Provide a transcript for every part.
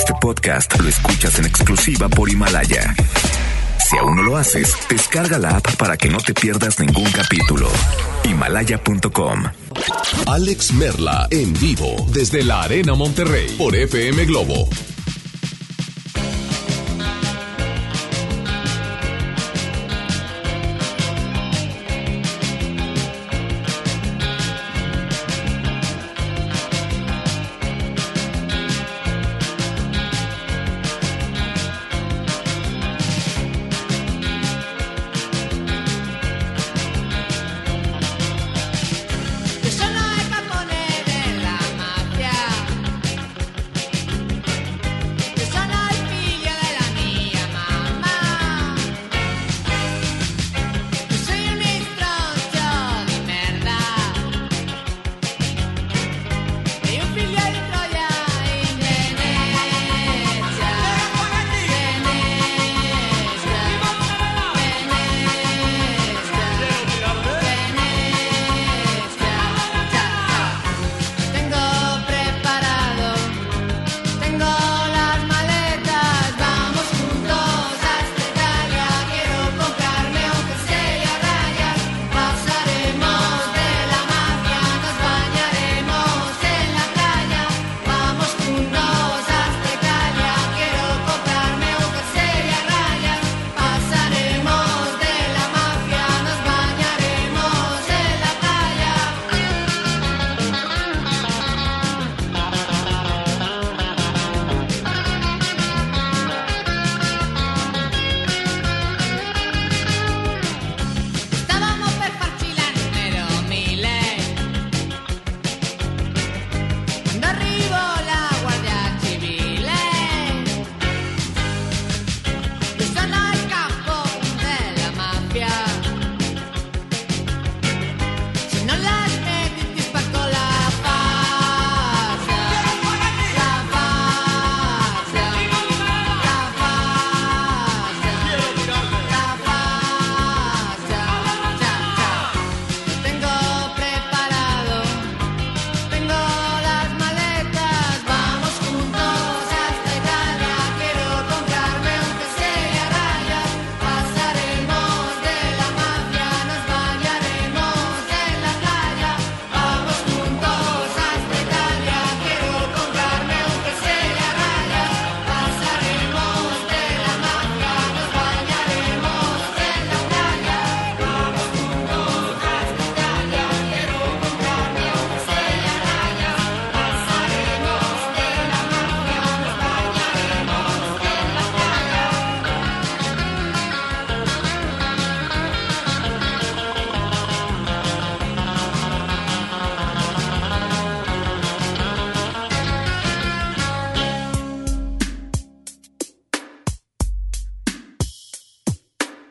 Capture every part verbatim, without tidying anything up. Este podcast lo escuchas en exclusiva por Himalaya. Si aún no lo haces, descarga la app para que no te pierdas ningún capítulo. Himalaya punto com. Alex Merla, en vivo, desde la Arena Monterrey, por F M Globo.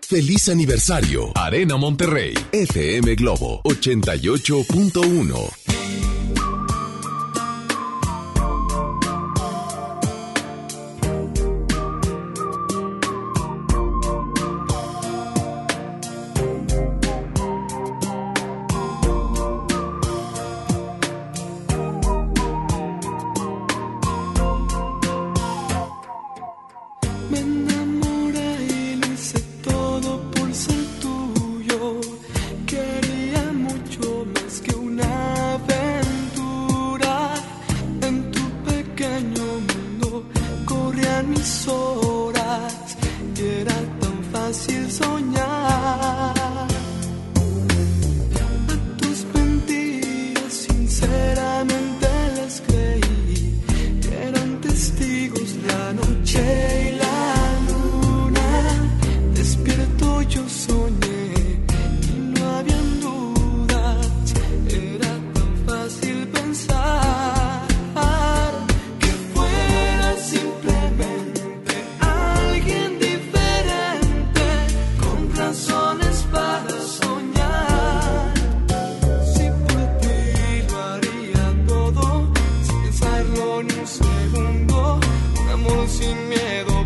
Feliz aniversario, Arena Monterrey, F M Globo ochenta y ocho punto uno. Sin miedo.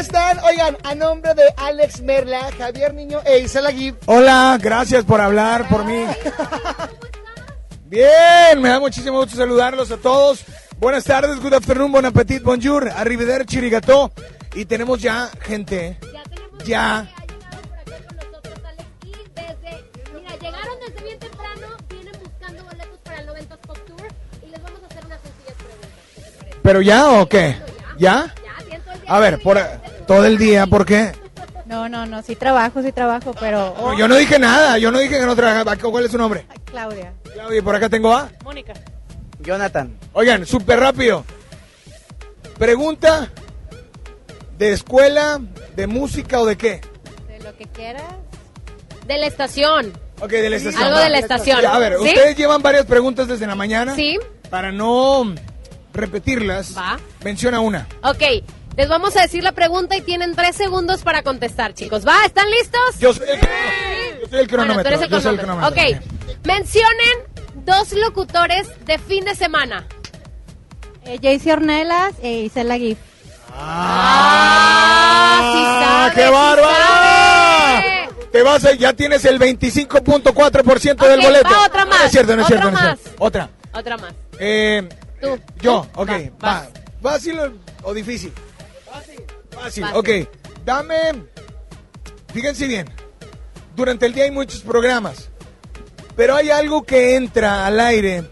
están? Oigan, a nombre de Alex Merla, Javier Niño e Isela Gif. Hola, gracias por hablar por mí. Bien, me da muchísimo gusto saludarlos a todos. Buenas tardes, good afternoon, bon appetit, bonjour, arrivederci, arigato. Y tenemos ya gente. Ya tenemos ya. ¿Pero ya o qué? ¿Ya? A ver, por todo el día, ¿por qué? No, no, no, sí trabajo, sí trabajo, pero... Oh. Yo no dije nada, yo no dije que no trabajaba. ¿Cuál es su nombre? Claudia. Claudia, por acá tengo a... Mónica. Jonathan. Oigan, súper rápido. Pregunta de escuela, de música o de qué. De lo que quieras. De la estación. Ok, de la estación. Algo de la estación. Ya, a ver, ¿sí? Ustedes llevan varias preguntas desde la mañana. Sí. Para no... repetirlas. Va. Menciona una. Ok, les vamos a decir la pregunta y tienen tres segundos para contestar, chicos. ¿Va? ¿Están listos? Yo soy el, yo soy el cronómetro. Bueno, tú eres el cronómetro. Yo soy el cronómetro. Ok, sí. Mencionen dos locutores de fin de semana. Eh, Jaycee Ornelas e Isela Gif. ¡Ah! ah sí sabe, ¡Qué sí bárbaro! Sabe. Te vas a, ya tienes el veinticinco punto cuatro por ciento okay, del boleto. Va, otra más. No es cierto, no es cierto. Otra más. Otra. Otra más. Eh... Tú. Yo, ok, va, va. va. ¿Fácil o, o difícil? Fácil. Fácil, ok. Dame, fíjense bien, durante el día hay muchos programas, pero hay algo que entra al aire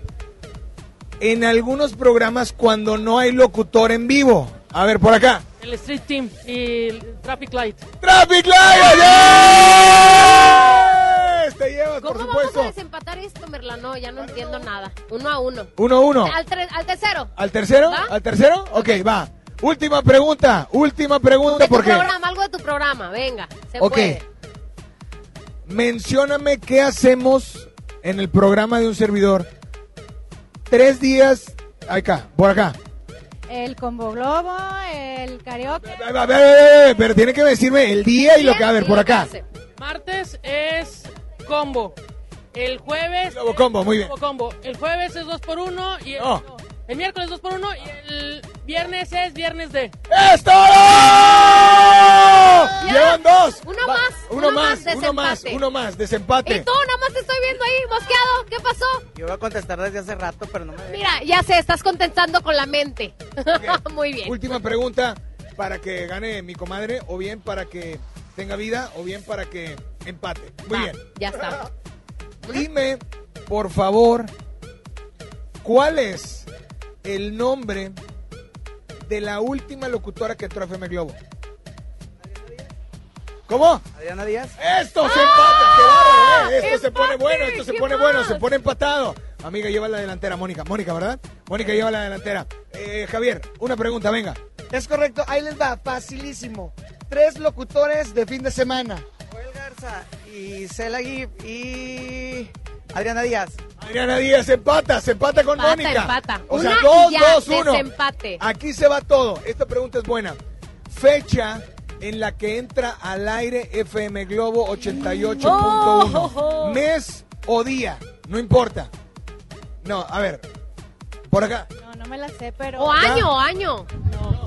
en algunos programas cuando no hay locutor en vivo. A ver, por acá. El Street Team y el Traffic Light. ¡Traffic Light! ¡Yeah! Te llevas, ¿cómo por supuesto? Vamos a desempatar esto, Merlano? Ya no claro. entiendo nada. Uno a uno. Uno a uno. Al, tre al tercero. ¿Al tercero? ¿Va? ¿Al tercero? Ok, okay, va. Última pregunta. Última pregunta. ¿Por qué? Algo de tu programa. Venga, se Ok. puede. Mencióname qué hacemos en el programa de un servidor. Tres días. Acá, por acá. El Combo Globo, el karaoke. A ver, a ver, a ver, pero tiene que decirme el día y lo que. A ver, por acá. Martes es. Combo. El jueves. Globo Combo, muy bien. Combo. El jueves es dos por uno y el, oh. no, el miércoles dos por uno y el viernes es viernes de. ¡Esto! Llevan dos. Uno Va, más. Uno, uno más, más uno más, uno más, desempate. Y tú, nada más te estoy viendo ahí, mosqueado. ¿Qué pasó? Yo voy a contestar desde hace rato, pero no me. Mira, ya sé, estás contestando con la mente. Okay. Muy bien. Última pregunta para que gane mi comadre, o bien para que tenga vida, o bien para que. Empate. Muy Va, bien. Ya está. Dime, por favor, ¿cuál es el nombre de la última locutora que entró a F M Globo? ¿Adriana Díaz? ¿Cómo? ¿Adriana Díaz? ¡Esto ¡Ah! se empata! ¡Qué barrio, eh! Esto ¡Empate! se pone bueno, esto se pone más? bueno, se pone empatado. Amiga, lleva la delantera, Mónica. Mónica, ¿verdad? Mónica, lleva la delantera. Eh, Javier, una pregunta, venga. Es correcto, ahí les va, facilísimo. Tres locutores de fin de semana. Y Cela Gif y Adriana Díaz. Adriana Díaz, se empata, se empata, empata con Mónica. Empata. O Una sea, dos, ya dos, uno. Desempate. Aquí se va todo. Esta pregunta es buena. Fecha en la que entra al aire F M Globo ochenta y ocho punto uno. Oh. Mes o día, no importa. No, a ver, por acá. No, no me la sé, pero... O acá. año, o año. No.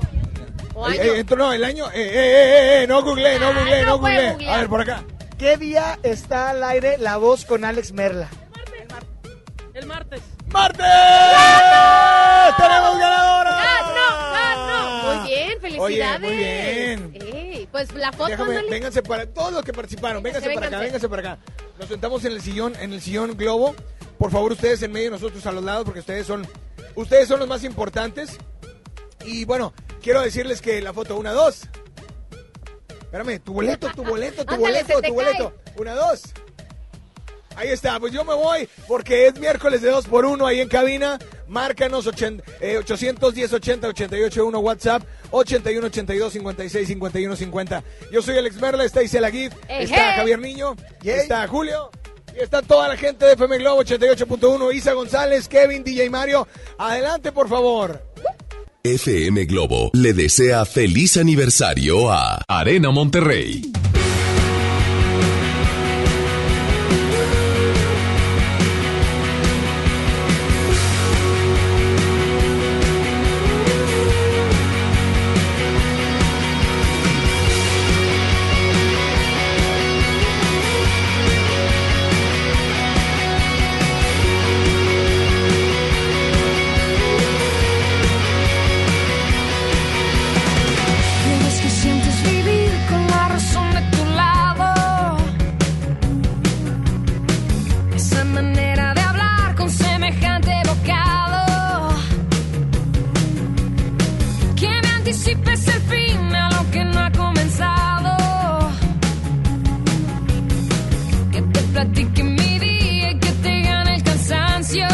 O año. Eh, eh, esto no, el año... Eh, eh, eh, eh, no googleé, no googleé, no googleé. No a ver, por acá. ¿Qué día está al aire La Voz con Alex Merla? El martes. El martes. ¡Martes! ¡Ganó! ¡Tenemos ganadora! ¡Ganó! ¡Ganó! Muy bien, felicidades. Oye, muy bien. Ey, pues la foto. Déjame, no le... Vénganse para todos los que participaron. Vénganse, vénganse para acá, vénganse para acá. Nos sentamos en el sillón, en el sillón Globo. Por favor, ustedes en medio y nosotros a los lados, porque ustedes son, ustedes son los más importantes. Y bueno, quiero decirles que la foto una, dos. Espérame, tu boleto, tu boleto, tu Ándale, boleto, tu boleto. Cae. Una, dos. Ahí está, pues yo me voy porque es miércoles de dos por uno ahí en cabina. Márcanos ocho uno cero, ochenta, ochenta, ochenta, ochenta y ocho uno, WhatsApp ochenta y uno, ochenta y dos, cincuenta y seis, cincuenta y uno, cincuenta. Yo soy Alex Merla, está Isela Gif, hey, está hey. Javier Niño, yeah. está Julio. Y está toda la gente de F M Globo ochenta y ocho punto uno, Isa González, Kevin, D J Mario. Adelante, por favor. F M Globo le desea feliz aniversario a Arena Monterrey. platique mi día y que te gane el cansancio.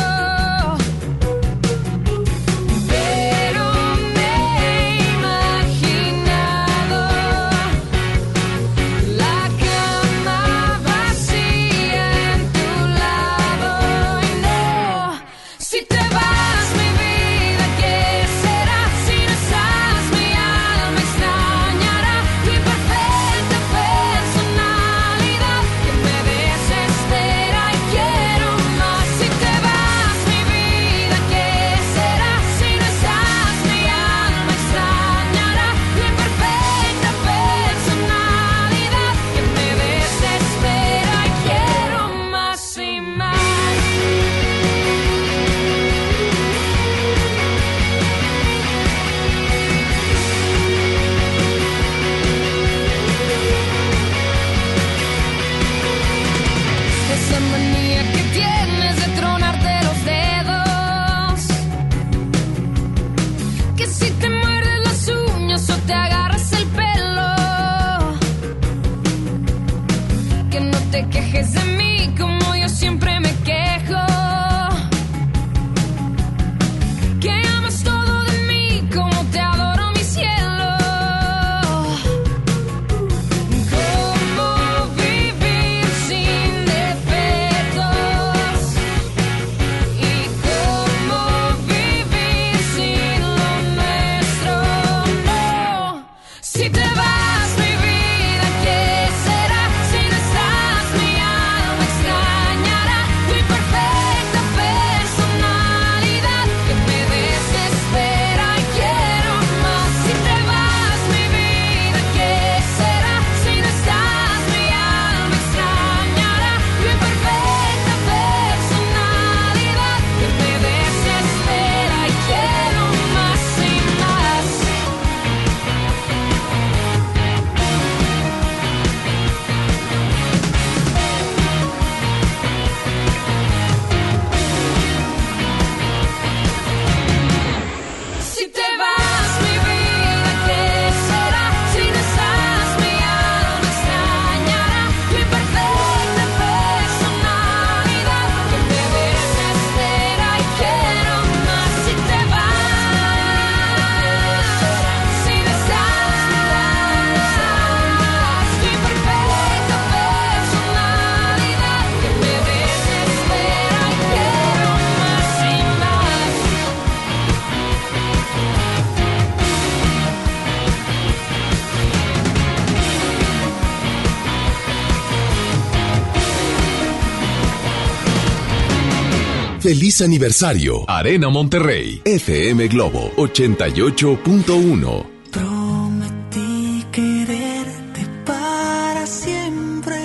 ¡Feliz aniversario! Arena Monterrey, F M Globo ochenta y ocho punto uno. Prometí quererte para siempre,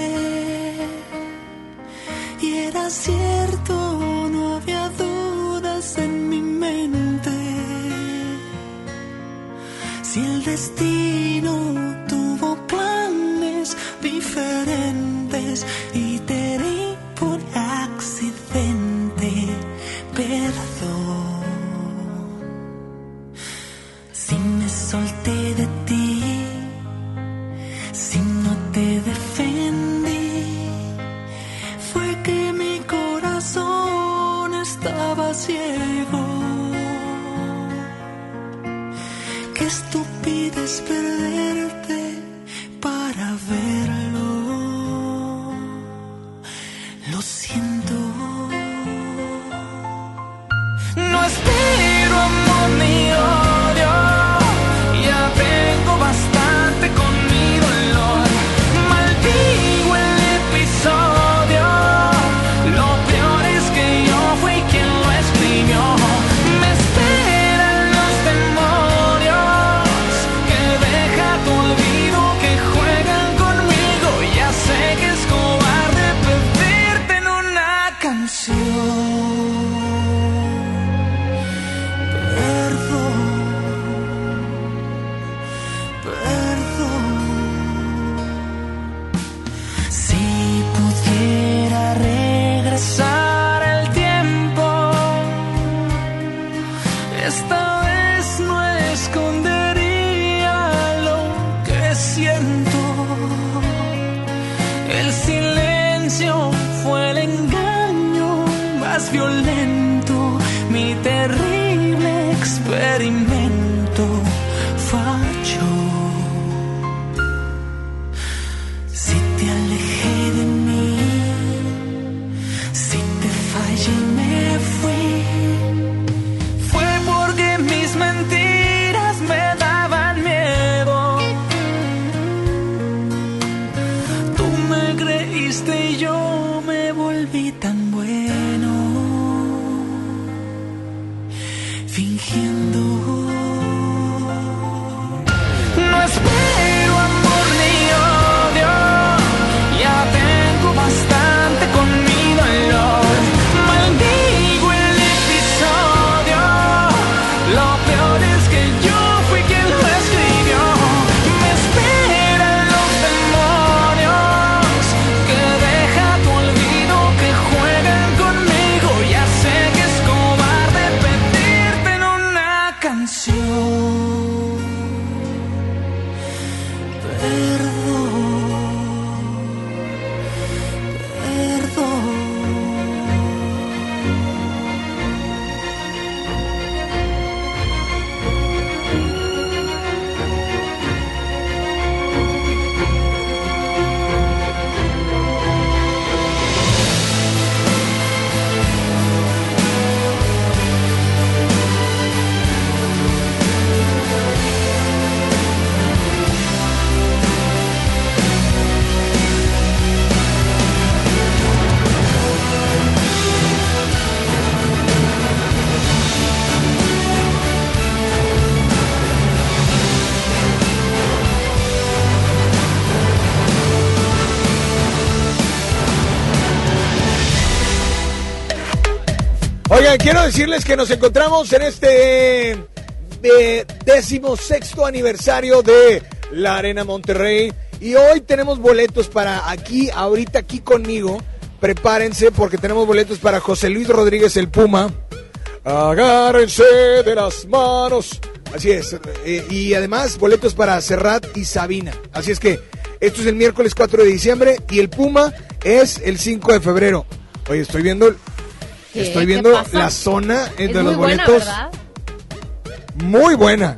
y era cierto, no había dudas en mi mente. Si el destino tuvo planes diferentes y te herí por accidente, perdón. Si me solté de ti, si no te defendí, fue que mi corazón estaba ciego. Qué estúpido es perderte para verlo. Lo siento. No espero amor ni odio, ya tengo bastante con mi dolor. Maldigo el episodio, lo peor es que yo fui quien lo escribió. Me esperan los demonios, que deja tu olvido, que juegan conmigo. Ya sé que es cobarde pedirte en una canción. Siento el silencio. silencio fue el engaño más violento, mi terrible experimento falló. Si te alejé de mí, si te fallé y me fui, fue porque mis mentiras me daban miedo. Tú me creíste y yo me volví tan bueno, fingiendo. No espero amor ni odio, ya tengo bastante con mi dolor. Maldigo el episodio, lo peor es que yo fui quien lo escribió. Me esperan los demonios, que deja tu olvido, que juegan conmigo. Ya sé que es cobarde pedirte en una canción . Quiero decirles que nos encontramos en este eh, decimosexto aniversario de la Arena Monterrey y hoy tenemos boletos para aquí, ahorita aquí conmigo. Prepárense porque tenemos boletos para José Luis Rodríguez, el Puma. Agárrense de las manos. Así es. Eh, y además boletos para Serrat y Sabina. Así es que esto es el miércoles cuatro de diciembre y el Puma es el cinco de febrero. Oye, estoy viendo... El... ¿Qué? Estoy viendo la zona de es los boletos. Buena, muy buena.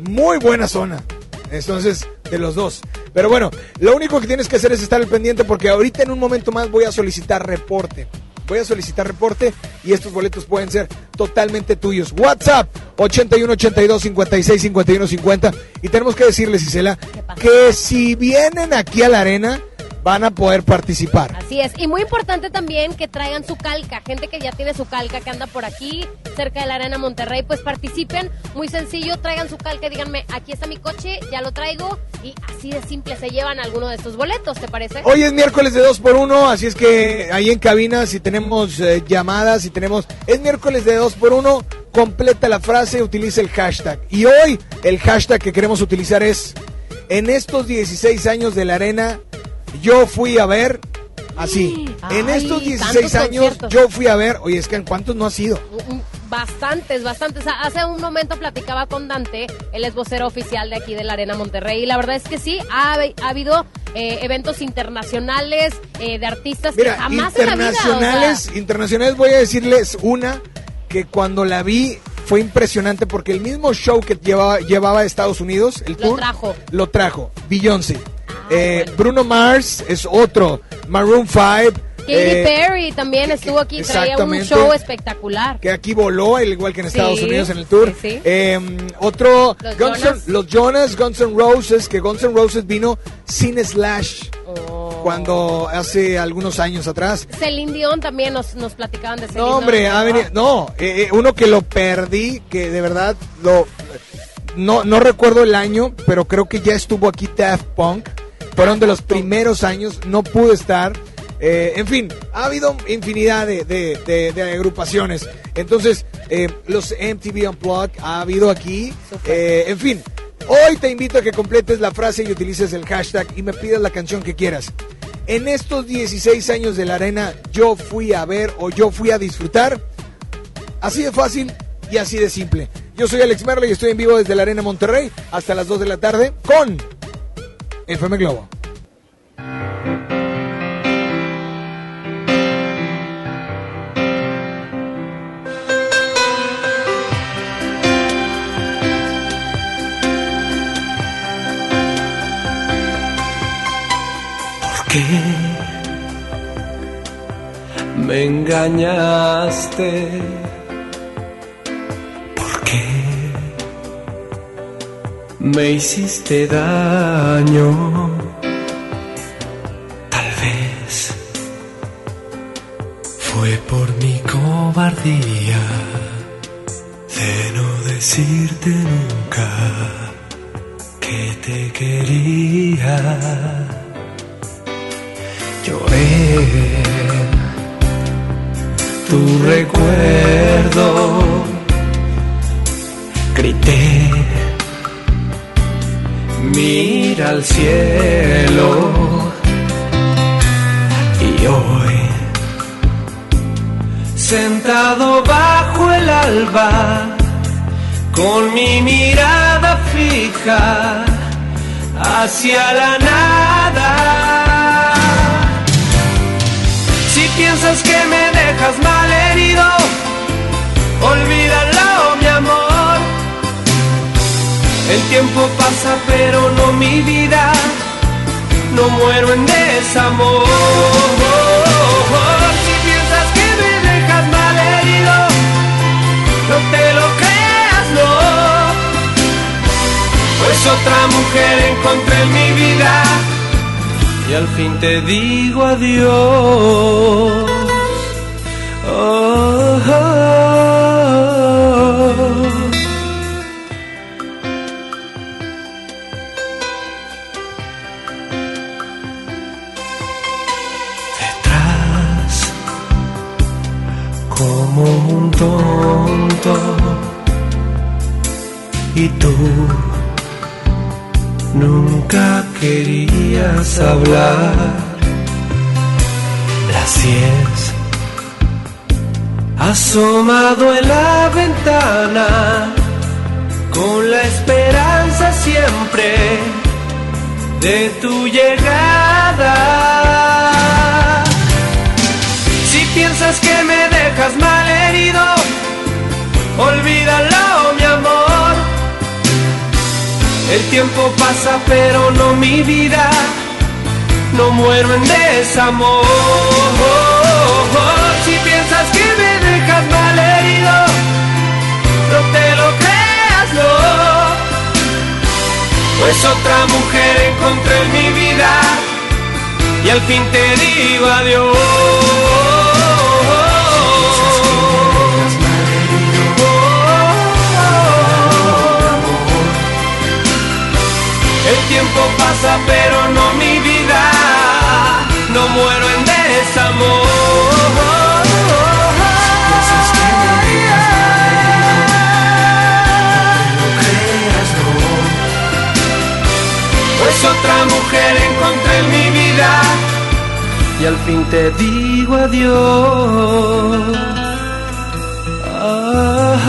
Muy buena zona. Entonces, de los dos. Pero bueno, lo único que tienes que hacer es estar al pendiente porque ahorita en un momento más voy a solicitar reporte. Voy a solicitar reporte y estos boletos pueden ser totalmente tuyos. WhatsApp ochenta y uno, ochenta y dos, cincuenta y seis, cincuenta y uno, cincuenta. Y tenemos que decirles, Isela, que si vienen aquí a la arena, van a poder participar. Así es, y muy importante también que traigan su calca, gente que ya tiene su calca, que anda por aquí, cerca de la Arena Monterrey, pues participen, muy sencillo, traigan su calca, díganme, aquí está mi coche, ya lo traigo, y así de simple se llevan alguno de estos boletos, ¿te parece? Hoy es miércoles de dos por uno, así es que ahí en cabina, si tenemos eh, llamadas, si tenemos, es miércoles de dos por uno, completa la frase, utiliza el hashtag, y hoy el hashtag que queremos utilizar es, en estos dieciséis años de la Arena, yo fui a ver, así, ay, en estos dieciséis años conciertos. Yo fui a ver, oye, es que ¿en cuántos no has ido? Bastantes, bastantes. Hace un momento platicaba con Dante, él es vocero oficial de aquí de la Arena Monterrey, y la verdad es que sí, ha, ha habido eh, eventos internacionales eh, de artistas. Mira, que jamás internacionales, en la vida, o sea... internacionales, voy a decirles una que cuando la vi... Fue impresionante porque el mismo show que llevaba, llevaba a Estados Unidos, el tour, lo trajo. Lo trajo. Beyoncé. Ah, eh, bueno. Bruno Mars es otro. Maroon five. Katy eh, Perry también que, estuvo aquí, traía un show espectacular. Que aquí voló, igual que en Estados sí, Unidos en el tour. Sí. Eh, otro, los Guns Jonas. N, los Jonas, Guns N' Roses, que Guns N' Roses vino sin Slash. Oh. Cuando hace algunos años atrás. Celine Dion también nos, nos platicaban de Celine Dion. No, hombre, no, venido, no eh, uno que lo perdí, que de verdad lo no, no recuerdo el año, pero creo que ya estuvo aquí Daft Punk. Fueron de los primeros años, no pude estar. Eh, en fin, ha habido infinidad de, de, de, de agrupaciones. Entonces, eh, los M T V Unplugged ha habido aquí. Eh, en fin, hoy te invito a que completes la frase y utilices el hashtag y me pidas la canción que quieras. En estos dieciséis años de la arena, yo fui a ver o yo fui a disfrutar. Así de fácil y así de simple. Yo soy Alex Merlo y estoy en vivo desde la Arena Monterrey hasta las dos de la tarde con F M Globo. qué me engañaste? ¿Por qué me hiciste daño? Tal vez fue por mi cobardía de no decirte nunca que te quería. Lloré tu recuerdo, grité, mira al cielo, y hoy, sentado bajo el alba, con mi mirada fija hacia la nada. Si piensas que me dejas mal herido, olvídalo, mi amor. El tiempo pasa, pero no mi vida. No muero en desamor. Si piensas que me dejas mal herido, no te lo creas, no. Pues otra mujer encontré en mi vida y al fin te digo adiós. Oh, oh, oh. Detrás, como un tonto, y tú nunca querías hablar. Las diez, asomado en la ventana, con la esperanza siempre de tu llegada. Si piensas que me dejas mal herido, olvídalo, mi amor. El tiempo pasa, pero no mi vida. No muero en desamor. Si piensas que me dejas mal herido, no te lo creas, no. Pues otra mujer encontré en mi vida y al fin te digo adiós. El tiempo pasa, pero no mi vida. No muero en desamor. Si piensas que me dejas mal herido, no te lo creas, no. Pues otra mujer encontré en mi vida y al fin te digo adiós. Ah, ah,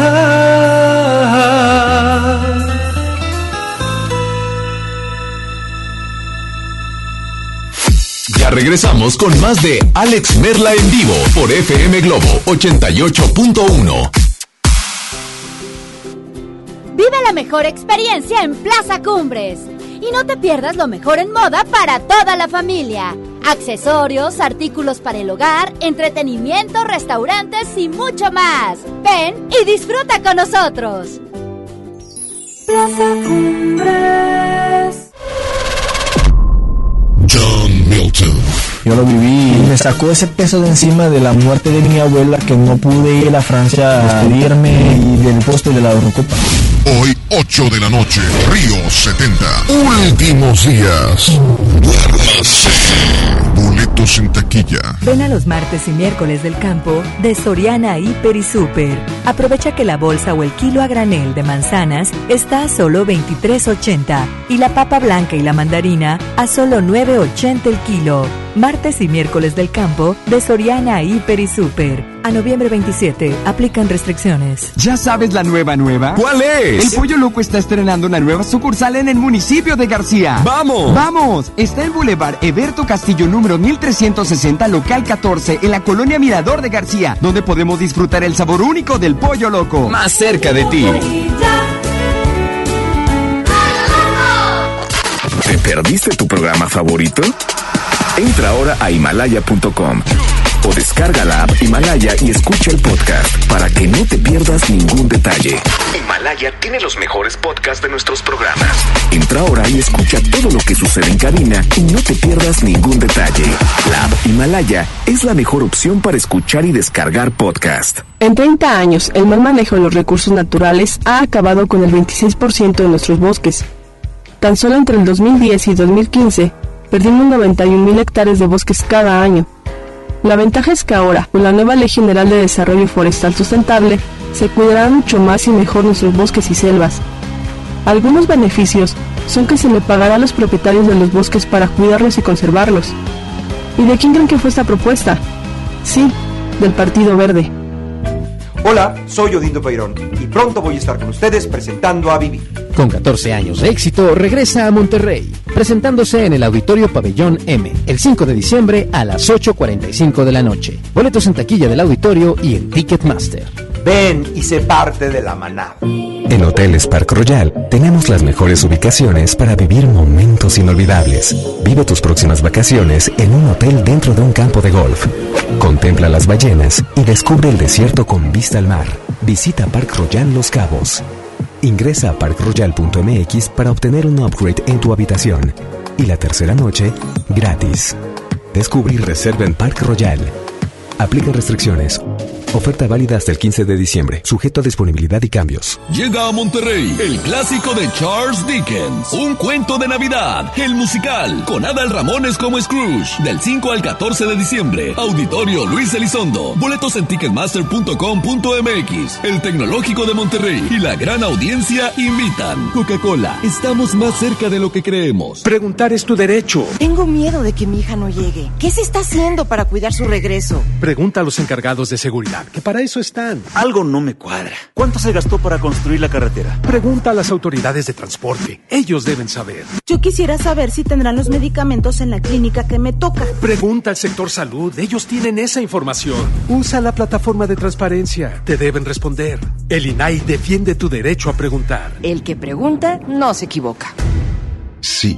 ah. Regresamos con más de Alex Merla en vivo por F M Globo ochenta y ocho punto uno. Vive la mejor experiencia en Plaza Cumbres y no te pierdas lo mejor en moda para toda la familia. Accesorios, artículos para el hogar, entretenimiento, restaurantes y mucho más. Ven y disfruta con nosotros. Plaza Cumbres. John Milton. Yo lo viví y me sacó ese peso de encima de la muerte de mi abuela, que no pude ir a Francia a despedirme, y del poste de la Eurocopa. Hoy, ocho de la noche, Río setenta. Últimos días. Boletos en taquilla. Ven a los martes y miércoles del campo de Soriana Hiper y Super. Aprovecha que la bolsa o el kilo a granel de manzanas está a solo veintitrés ochenta y la papa blanca y la mandarina a solo nueve ochenta el kilo. Martes y miércoles del campo de Soriana Hiper y Super. A noviembre veintisiete, aplican restricciones. ¿Ya sabes la nueva nueva? ¿Cuál es? El Pollo Loco está estrenando una nueva sucursal en el municipio de García. ¡Vamos! ¡Vamos! Está en Boulevard Eberto Castillo, número mil trescientos sesenta, local catorce, en la colonia Mirador de García, donde podemos disfrutar el sabor único del Pollo Loco. Más cerca de ti. ¿Te perdiste tu programa favorito? Entra ahora a Himalaya punto com o descarga la app Himalaya y escucha el podcast para que no te pierdas ningún detalle. Himalaya tiene los mejores podcasts de nuestros programas. Entra ahora y escucha todo lo que sucede en cabina y no te pierdas ningún detalle. La app Himalaya es la mejor opción para escuchar y descargar podcast. En treinta años, el mal manejo de los recursos naturales ha acabado con el veintiséis por ciento de nuestros bosques. Tan solo entre el dos mil diez y dos mil quince, perdimos noventa y un mil hectáreas de bosques cada año. La ventaja es que ahora, con la nueva Ley General de Desarrollo Forestal Sustentable, se cuidarán mucho más y mejor nuestros bosques y selvas. Algunos beneficios son que se le pagará a los propietarios de los bosques para cuidarlos y conservarlos. ¿Y de quién creen que fue esta propuesta? Sí, del Partido Verde. Hola, soy Odindo Peirón y pronto voy a estar con ustedes presentando a Vivi. Con catorce años de éxito, regresa a Monterrey, presentándose en el Auditorio Pabellón M, el cinco de diciembre a las ocho cuarenta y cinco de la noche. Boletos en taquilla del auditorio y en Ticketmaster. Ven y sé parte de la manada. En Hoteles Park Royal tenemos las mejores ubicaciones para vivir momentos inolvidables. Vive tus próximas vacaciones en un hotel dentro de un campo de golf. Contempla las ballenas y descubre el desierto con vista al mar. Visita Park Royal Los Cabos. Ingresa a park royal punto m x para obtener un upgrade en tu habitación. Y la tercera noche, gratis. Descubre y reserva en Park Royal. Aplica restricciones. Oferta válida hasta el quince de diciembre, sujeto a disponibilidad y cambios. Llega a Monterrey el clásico de Charles Dickens, Un cuento de Navidad, el musical, con Adal Ramones como Scrooge, del cinco al catorce de diciembre, Auditorio Luis Elizondo, boletos en ticketmaster punto com punto m x, el Tecnológico de Monterrey y la gran audiencia invitan. Coca-Cola, estamos más cerca de lo que creemos. Preguntar es tu derecho. Tengo miedo de que mi hija no llegue. ¿Qué se está haciendo para cuidar su regreso? Pregunta a los encargados de seguridad, que para eso están. Algo no me cuadra. ¿Cuánto se gastó para construir la carretera? Pregunta a las autoridades de transporte. Ellos deben saber. Yo quisiera saber si tendrán los medicamentos en la clínica que me toca. Pregunta al sector salud. Ellos tienen esa información. Usa la plataforma de transparencia. Te deben responder. El I N A I defiende tu derecho a preguntar. El que pregunta no se equivoca. Sí.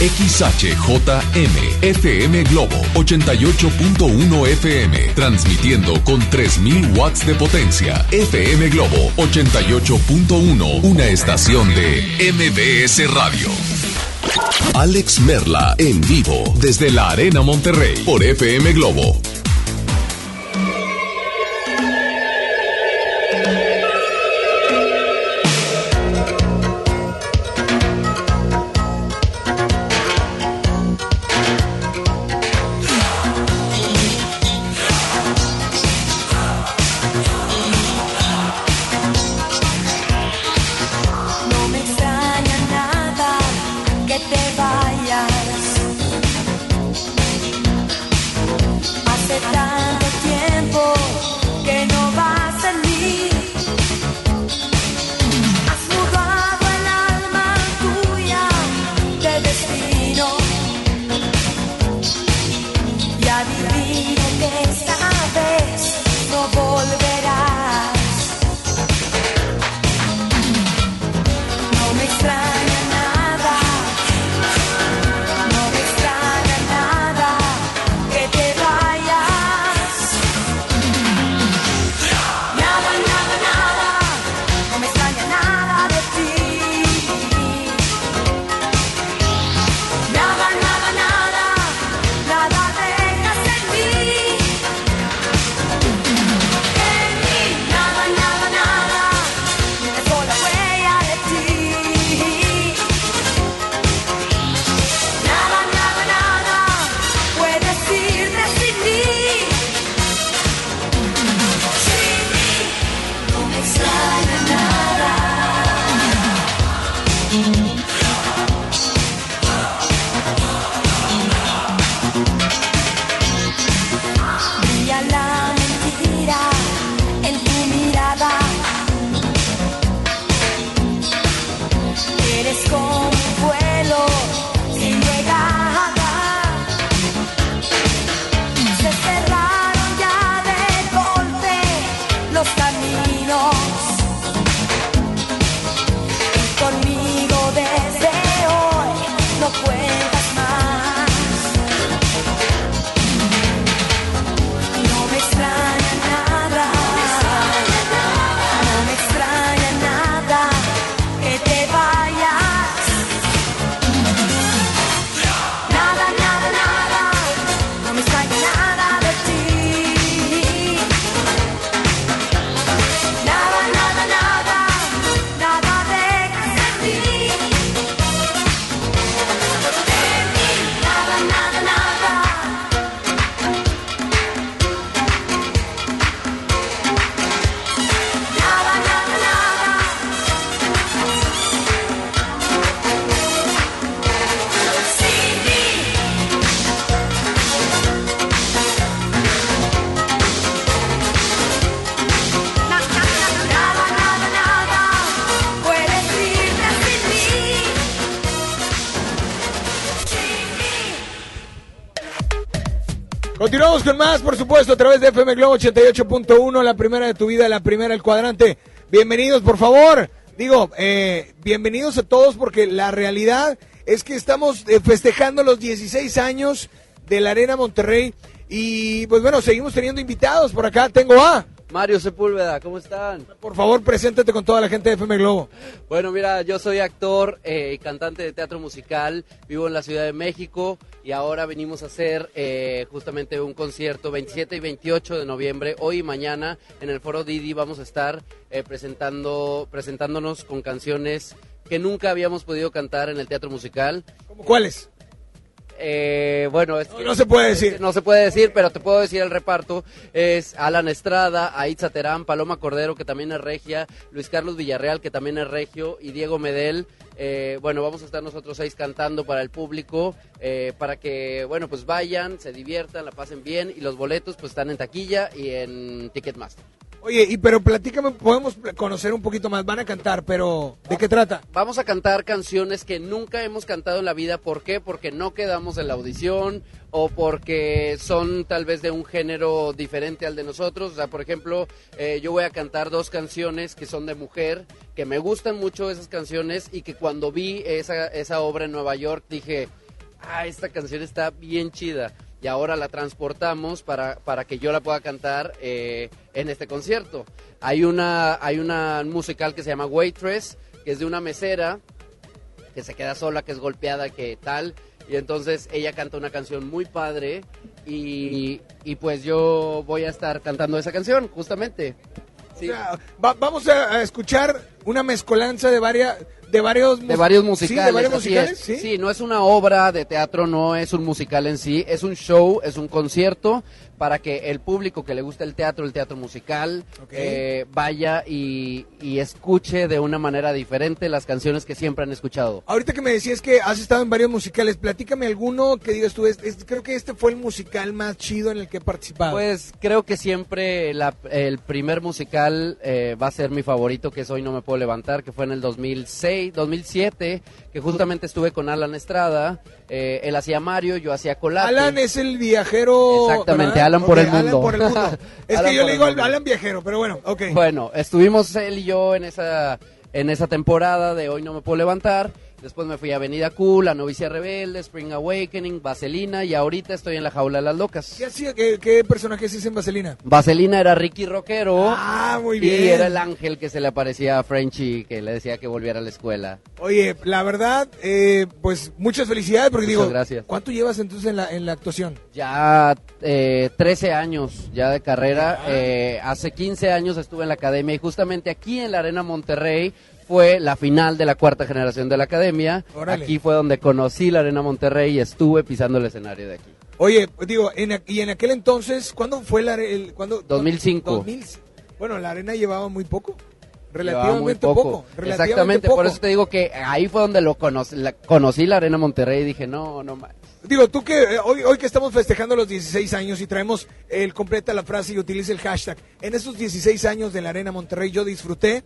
X H J M, F M Globo, ochenta y ocho punto uno F M, transmitiendo con tres mil watts de potencia. F M Globo, ochenta y ocho punto uno, una estación de M B S Radio. Alex Merla, en vivo, desde la Arena Monterrey, por F M Globo. Nada, nada, nada, nada dejas en mí. Continuamos con más, por supuesto, a través de F M Globo ochenta y ocho punto uno, la primera de tu vida, la primera del cuadrante. Bienvenidos, por favor. Digo, eh, bienvenidos a todos, porque la realidad es que estamos eh, festejando los dieciséis años de la Arena Monterrey. Y pues bueno, seguimos teniendo invitados. Por acá tengo a Mario Sepúlveda, ¿cómo están? Por favor, preséntate con toda la gente de F M Globo. Bueno, mira, yo soy actor eh, y cantante de teatro musical, vivo en la Ciudad de México y ahora venimos a hacer eh, justamente un concierto veintisiete y veintiocho de noviembre, hoy y mañana, en el Foro Didi. Vamos a estar eh, presentando, presentándonos con canciones que nunca habíamos podido cantar en el teatro musical. ¿Cómo cuáles? Eh, bueno, es que, no se puede decir, no se puede decir, pero te puedo decir el reparto. Es Alan Estrada, Aitza Terán, Paloma Cordero, que también es regia, Luis Carlos Villarreal, que también es regio, y Diego Medel. Eh, bueno, vamos a estar nosotros seis cantando para el público, eh, para que, bueno, pues vayan, se diviertan, la pasen bien, y los boletos pues están en taquilla y en Ticketmaster. Oye, y pero platícame, podemos conocer un poquito más. Van a cantar, pero ¿de qué trata? Vamos a cantar canciones que nunca hemos cantado en la vida. ¿Por qué? Porque no quedamos en la audición, o porque son tal vez de un género diferente al de nosotros. O sea, por ejemplo, eh, yo voy a cantar dos canciones que son de mujer, que me gustan mucho esas canciones, y que cuando vi esa, esa obra en Nueva York dije, ah, esta canción está bien chida. Y ahora la transportamos para, para que yo la pueda cantar eh, en este concierto. Hay una, hay una musical que se llama Waitress, que es de una mesera que se queda sola, que es golpeada, que tal. Y entonces ella canta una canción muy padre, y, y pues yo voy a estar cantando esa canción, justamente. Sí. O sea, va, vamos a escuchar una mezcolanza de varias... De varios, de varios musicales, sí, de varios musicales ¿sí? sí, no es una obra de teatro, no es un musical en sí, es un show, es un concierto para que el público que le gusta el teatro, el teatro musical, okay. eh, vaya y, y escuche de una manera diferente las canciones que siempre han escuchado. Ahorita que me decías que has estado en varios musicales, platícame alguno que digas tú, es, es, creo que este fue el musical más chido en el que he participado. Pues creo que siempre la, el primer musical eh, va a ser mi favorito, que es Hoy no me puedo levantar, que fue en el dos mil seis, dos mil siete, que justamente estuve con Alan Estrada. Eh, él hacía Mario, yo hacía Colate. Alan es el viajero. Exactamente, ¿verdad? Alan por okay, el mundo. Alan por el mundo. Es Alan, que yo le digo Alan viajero, pero bueno, ok. Bueno, estuvimos él y yo en esa, en esa temporada de Hoy no me puedo levantar. Después me fui a Avenida Cool, a Novicia Rebelde, Spring Awakening, Vaselina, y ahorita estoy en La Jaula de las Locas. ¿Qué, hacía, qué, qué personaje hiciste en Vaselina? Vaselina era Ricky Rockero. Ah, muy bien. Y era el ángel que se le aparecía a Frenchy, que le decía que volviera a la escuela. Oye, la verdad, eh, pues muchas felicidades, porque muchas digo, gracias. ¿Cuánto llevas entonces en la, en la actuación? Ya eh, trece años ya de carrera. Ah. Eh, hace quince años estuve en la academia, y justamente aquí en la Arena Monterrey fue la final de la cuarta generación de la academia. Órale. Aquí fue donde conocí la Arena Monterrey y estuve pisando el escenario de aquí. Oye, digo, en, y en aquel entonces, ¿cuándo fue la el, cuándo, dos mil cinco? dos mil, bueno, la Arena llevaba muy poco. Relativamente muy poco. poco relativamente Exactamente, poco. Por eso te digo que ahí fue donde lo conocí la, conocí la Arena Monterrey y dije, no, no más. Digo, tú que eh, hoy hoy que estamos festejando los dieciséis años y traemos el completa la frase y utiliza el hashtag, en esos dieciséis años de la Arena Monterrey yo disfruté.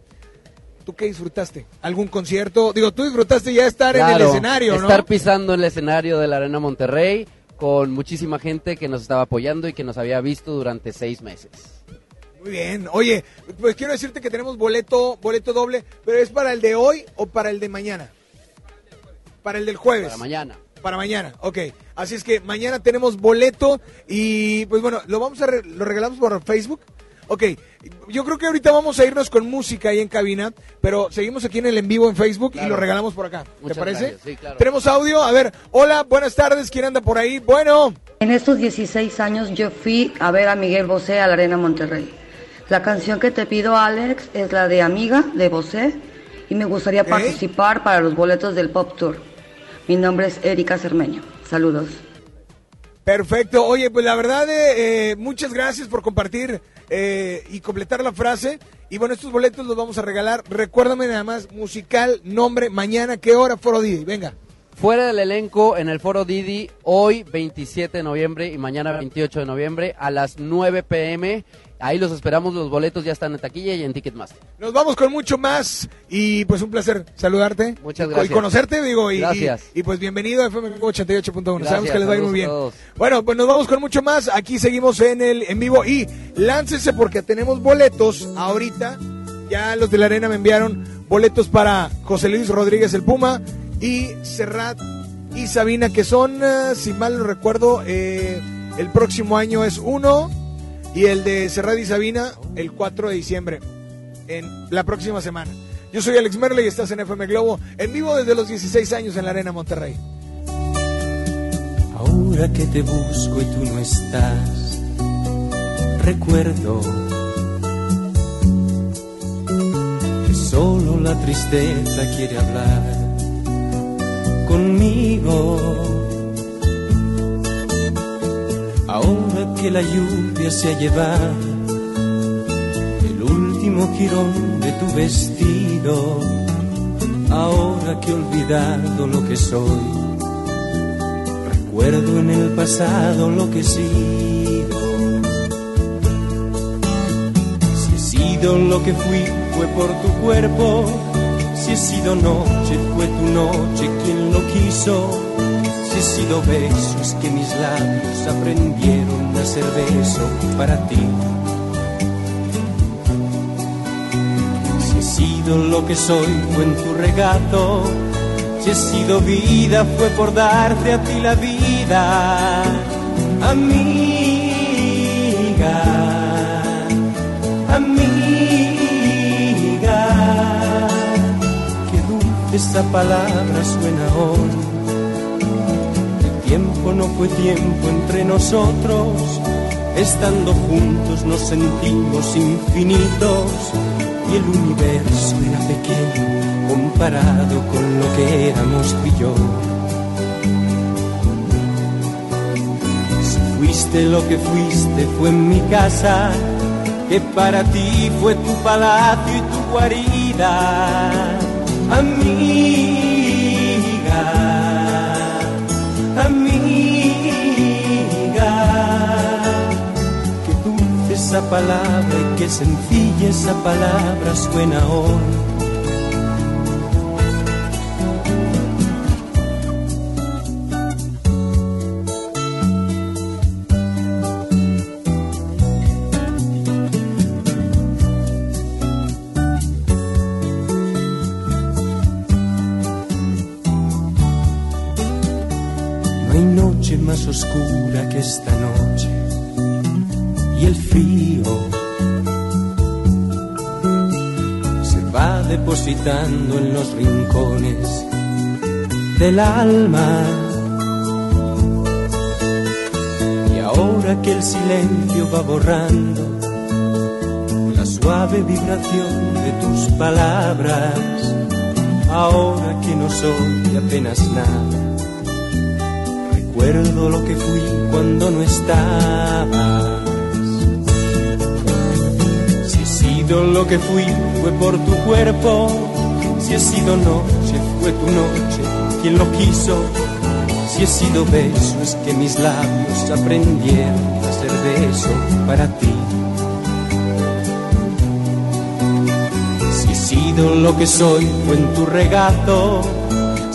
¿Tú qué disfrutaste? ¿Algún concierto? Digo, tú disfrutaste ya estar claro, en el escenario, estar ¿no? Estar pisando el escenario de la Arena Monterrey con muchísima gente que nos estaba apoyando y que nos había visto durante seis meses. Muy bien. Oye, pues quiero decirte que tenemos boleto, boleto doble, pero ¿es para el de hoy o para el de mañana? Para el del jueves. Para mañana. Para mañana, ok. Así es que mañana tenemos boleto y pues bueno, lo vamos a re- lo regalamos por Facebook. Ok, yo creo que ahorita vamos a irnos con música ahí en cabina, pero seguimos aquí en el en vivo en Facebook, claro. Y lo regalamos por acá. Muchas ¿te parece? Gracias. Sí, claro. Tenemos audio, a ver, hola, buenas tardes, ¿quién anda por ahí? Bueno. En estos dieciséis años yo fui a ver a Miguel Bosé a la Arena Monterrey. La canción que te pido, Alex, es la de Amiga, de Bosé, y me gustaría ¿Eh? participar para los boletos del Pop Tour. Mi nombre es Erika Cermeño, saludos. Perfecto, oye, pues la verdad, eh, eh, muchas gracias por compartir eh, y completar la frase. Y bueno, estos boletos los vamos a regalar. Recuérdame nada más, musical, nombre, mañana, ¿qué hora? Foro Didi, venga. Fuera del elenco en el Foro Didi, hoy veintisiete de noviembre y mañana veintiocho de noviembre a las nueve pm Ahí los esperamos, los boletos ya están en taquilla y en Ticketmaster. Nos vamos con mucho más y pues un placer saludarte. Muchas gracias. Y conocerte, digo, y, gracias. Y, y pues bienvenido a F M ochenta y ocho punto uno. Sabemos que les va a ir muy bien. Bueno, pues nos vamos con mucho más. Aquí seguimos en el en vivo y láncese porque tenemos boletos ahorita. Ya los de la Arena me enviaron boletos para José Luis Rodríguez el Puma y Serrat y Sabina, que son, uh, si mal no recuerdo, eh, el próximo año es uno y el de Serrat y Sabina el cuatro de diciembre, en la próxima semana. Yo soy Alex Merle y estás en F M Globo, en vivo desde los dieciséis años en la Arena Monterrey. Ahora que te busco y tú no estás, recuerdo que solo la tristeza quiere hablar conmigo. Ahora que la lluvia se ha llevado el último jirón de tu vestido, ahora que he olvidado lo que soy, recuerdo en el pasado lo que he sido. Si he sido lo que fui fue por tu cuerpo, si he sido noche, fue tu noche quien lo quiso. Si he sido beso, es que mis labios aprendieron a hacer beso para ti. Si he sido lo que soy, fue en tu regato. Si he sido vida, fue por darte a ti la vida, amiga, amiga. Esta palabra suena hoy. El tiempo no fue tiempo entre nosotros. Estando juntos nos sentimos infinitos. Y el universo era pequeño comparado con lo que éramos tú y yo. Si fuiste lo que fuiste fue en mi casa, que para ti fue tu palacio y tu guarida. Amiga, amiga, qué dulce esa palabra y qué sencilla esa palabra suena hoy. Oscura que esta noche y el frío se va depositando en los rincones del alma. Y ahora que el silencio va borrando la suave vibración de tus palabras, ahora que no soy apenas nada, recuerdo lo que fui cuando no estabas. Si he sido lo que fui fue por tu cuerpo, si he sido noche fue tu noche quien lo quiso. Si he sido beso es que mis labios aprendieron a hacer beso para ti. Si he sido lo que soy fue en tu regazo.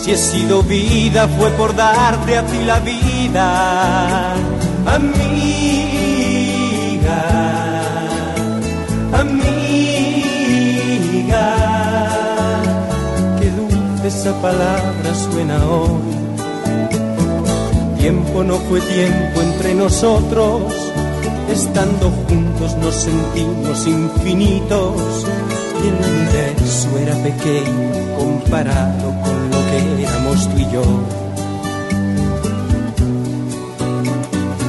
Si he sido vida fue por darte a ti la vida, amiga, amiga. Qué dulce esa palabra suena hoy. El tiempo no fue tiempo entre nosotros. Estando juntos nos sentimos infinitos. Y el universo era pequeño comparado con lo que éramos tú y yo.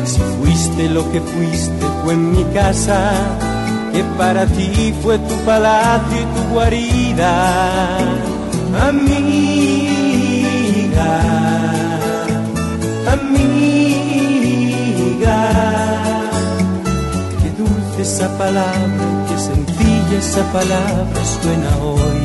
Si fuiste lo que fuiste fue en mi casa, que para ti fue tu palacio y tu guarida, amiga, amiga. Qué dulce esa palabra, qué sentido esa palabra suena hoy.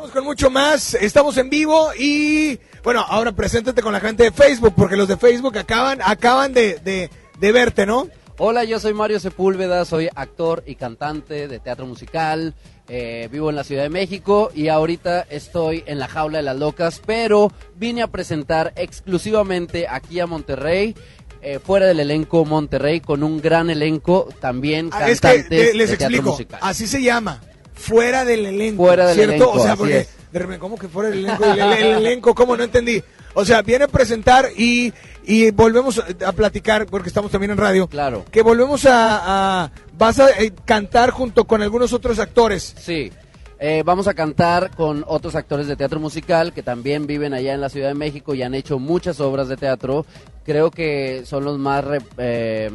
Continuamos con mucho más, estamos en vivo y bueno, ahora preséntate con la gente de Facebook, porque los de Facebook acaban, acaban de, de, de verte, ¿no? Hola, yo soy Mario Sepúlveda, soy actor y cantante de teatro musical, eh, vivo en la Ciudad de México y ahorita estoy en La Jaula de las Locas, pero vine a presentar exclusivamente aquí a Monterrey. Eh, fuera del elenco Monterrey, con un gran elenco también, ah, cantantes. Es que de, les de explico, musical. Así se llama, fuera del elenco, fuera del ¿cierto? Elenco, o sea, porque es. De repente, ¿cómo que fuera del elenco? El, el, el elenco, ¿cómo? No entendí. O sea, viene a presentar y, y volvemos a platicar, porque estamos también en radio. Claro. Que volvemos a, a vas a eh, cantar junto con algunos otros actores. Sí. Eh, vamos a cantar con otros actores de teatro musical que también viven allá en la Ciudad de México y han hecho muchas obras de teatro. Creo que son los más rep, eh,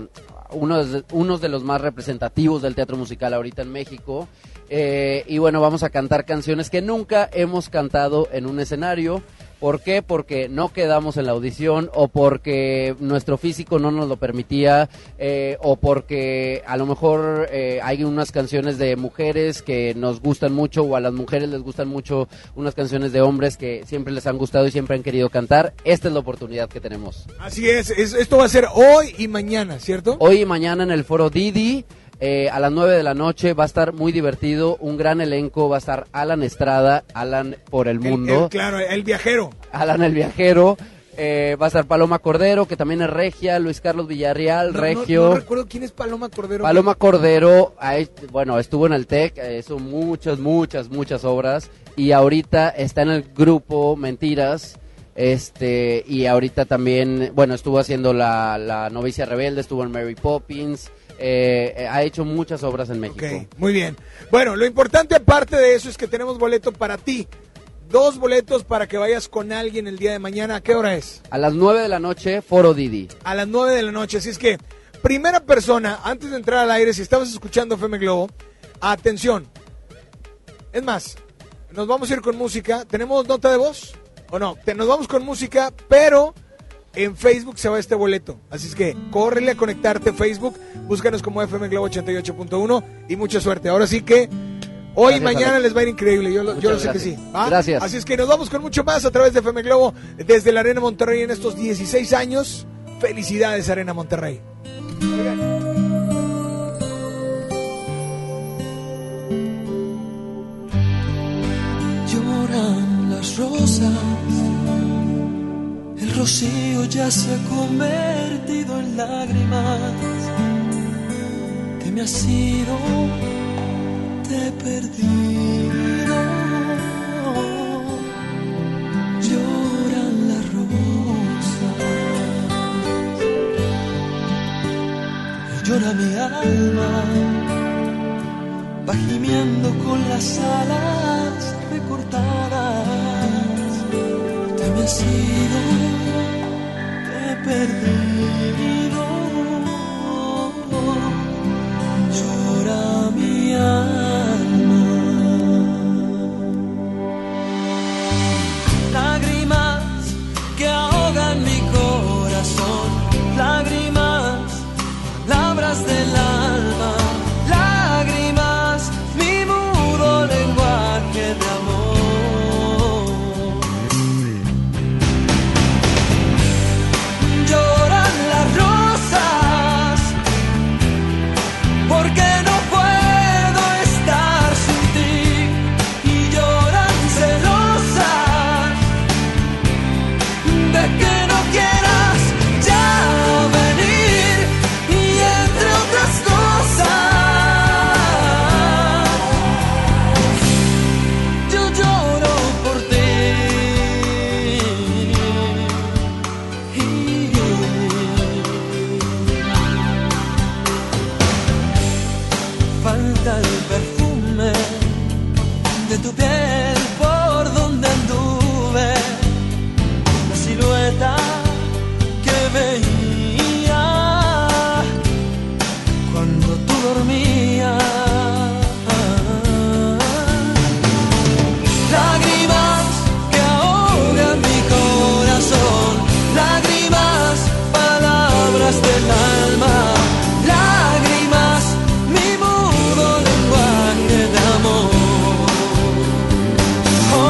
unos, unos de los más representativos del teatro musical ahorita en México. Eh, y bueno, vamos a cantar canciones que nunca hemos cantado en un escenario. ¿Por qué? Porque no quedamos en la audición, o porque nuestro físico no nos lo permitía, eh, o porque a lo mejor eh, hay unas canciones de mujeres que nos gustan mucho, o a las mujeres les gustan mucho unas canciones de hombres que siempre les han gustado y siempre han querido cantar. Esta es la oportunidad que tenemos. Así es, es esto va a ser hoy y mañana, ¿cierto? Hoy y mañana en el Foro Didi. Eh, a las nueve de la noche va a estar muy divertido, un gran elenco, va a estar Alan Estrada, Alan por el mundo. El, el, claro, el viajero. Alan el viajero, eh, va a estar Paloma Cordero, que también es regia, Luis Carlos Villarreal, no, regio. No, no recuerdo quién es Paloma Cordero. Paloma Cordero, ahí, bueno, estuvo en el TEC, hizo muchas, muchas, muchas obras, y ahorita está en el grupo Mentiras. Este, y ahorita también, bueno, estuvo haciendo la, la Novicia Rebelde, estuvo en Mary Poppins, eh, eh, ha hecho muchas obras en México. Okay, muy bien. Bueno, lo importante aparte de eso es que tenemos boleto para ti. Dos boletos para que vayas con alguien el día de mañana. ¿A qué hora es? A las nueve de la noche, Foro Didi. A las nueve de la noche, así es que, primera persona, antes de entrar al aire, si estabas escuchando F M Globo, atención. Es más, nos vamos a ir con música. ¿Tenemos nota de voz? O no, te, nos vamos con música, pero en Facebook se va este boleto. Así es que córrele a conectarte a Facebook, búscanos como F M Globo ochenta y ocho punto uno y mucha suerte. Ahora sí que hoy y mañana les va a ir increíble, yo lo, yo lo sé que sí. ¿Va? Gracias. Así es que nos vamos con mucho más a través de F M Globo desde la Arena Monterrey en estos dieciséis años. Felicidades, Arena Monterrey. Lloran las rosas. El rocío ya se ha convertido en lágrimas. Te me has ido, te he perdido. Lloran las rosas. Llora mi alma, va gimiendo con las alas recortadas. Te me has ido, perdido, llora mi alma, lágrimas que ahogan mi corazón, lágrimas, palabras del alma, lágrimas, mi mudo lenguaje de amor. Oh,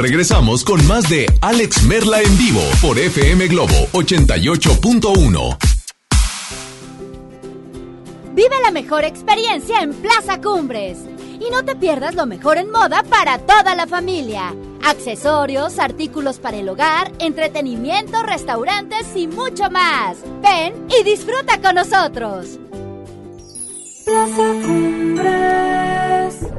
regresamos con más de Alex Merla en vivo por F M Globo ochenta y ocho punto uno. Vive la mejor experiencia en Plaza Cumbres. Y no te pierdas lo mejor en moda para toda la familia. Accesorios, artículos para el hogar, entretenimiento, restaurantes y mucho más. Ven y disfruta con nosotros. Plaza Cumbres.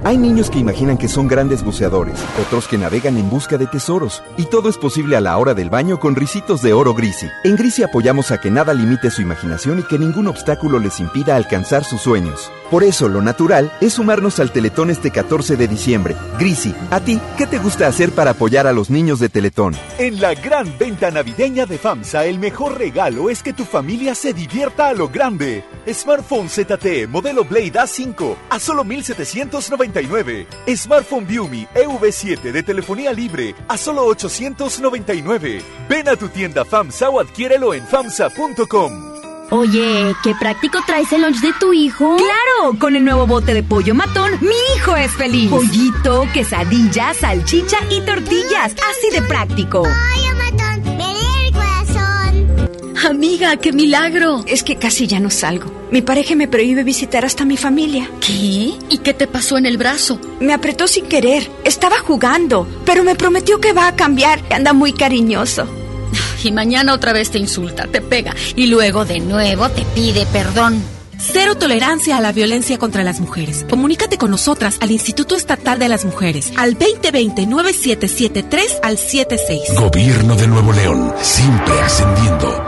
Hay niños que imaginan que son grandes buceadores, otros que navegan en busca de tesoros. Y todo es posible a la hora del baño con risitos de oro Grisi. En Grisi apoyamos a que nada limite su imaginación y que ningún obstáculo les impida alcanzar sus sueños. Por eso, lo natural es sumarnos al Teletón este catorce de diciembre. Grisi, ¿a ti qué te gusta hacer para apoyar a los niños de Teletón? En la gran venta navideña de FAMSA, el mejor regalo es que tu familia se divierta a lo grande. Smartphone Z T E modelo Blade A cinco a solo mil setecientos noventa y nueve. Smartphone Viumi E V siete de telefonía libre a solo ochocientos noventa y nueve. Ven a tu tienda FAMSA o adquiérelo en famsa punto com. Oye, ¿qué práctico traes el lunch de tu hijo? ¡Claro! Con el nuevo bote de pollo matón, mi hijo es feliz. Pollito, quesadilla, salchicha y tortillas. Así de práctico. ¡Pollo matón! ¡Me lee el corazón! Amiga, qué milagro. Es que casi ya no salgo. Mi pareja me prohíbe visitar hasta mi familia. ¿Qué? ¿Y qué te pasó en el brazo? Me apretó sin querer. Estaba jugando, pero me prometió que va a cambiar. Anda muy cariñoso. Y mañana otra vez te insulta, te pega y luego de nuevo te pide perdón. Cero tolerancia a la violencia contra las mujeres. Comunícate con nosotras al Instituto Estatal de las Mujeres al veinte veinte, nueve siete siete tres al setenta y seis. Gobierno de Nuevo León, siempre ascendiendo.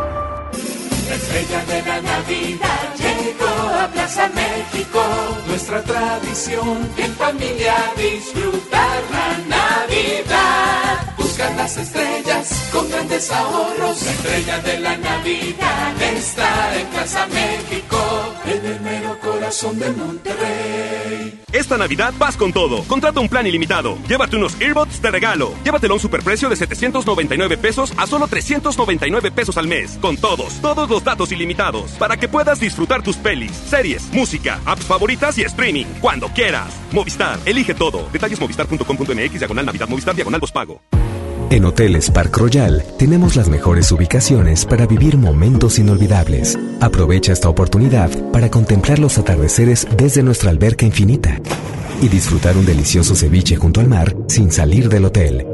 La estrella de la Navidad llegó a Plaza México. Nuestra tradición en familia disfrutar la Navidad. Buscan las estrellas con grandes ahorros. La estrella de la Navidad está en Plaza México, en el mero corazón de Monterrey. Esta Navidad vas con todo. Contrata un plan ilimitado. Llévate unos earbuds de regalo. Llévatelo a un superprecio de setecientos noventa y nueve pesos a solo trescientos noventa y nueve pesos al mes. Con todos, todos los datos ilimitados. Para que puedas disfrutar tus pelis, series, música, apps favoritas y streaming. Cuando quieras. Movistar, elige todo. Detalles movistar punto com punto mx, diagonal Navidad, Movistar, diagonal pospago. En Hoteles Parque Royal tenemos las mejores ubicaciones para vivir momentos inolvidables. Aprovecha esta oportunidad para contemplar los atardeceres desde nuestra alberca infinita y disfrutar un delicioso ceviche junto al mar sin salir del hotel.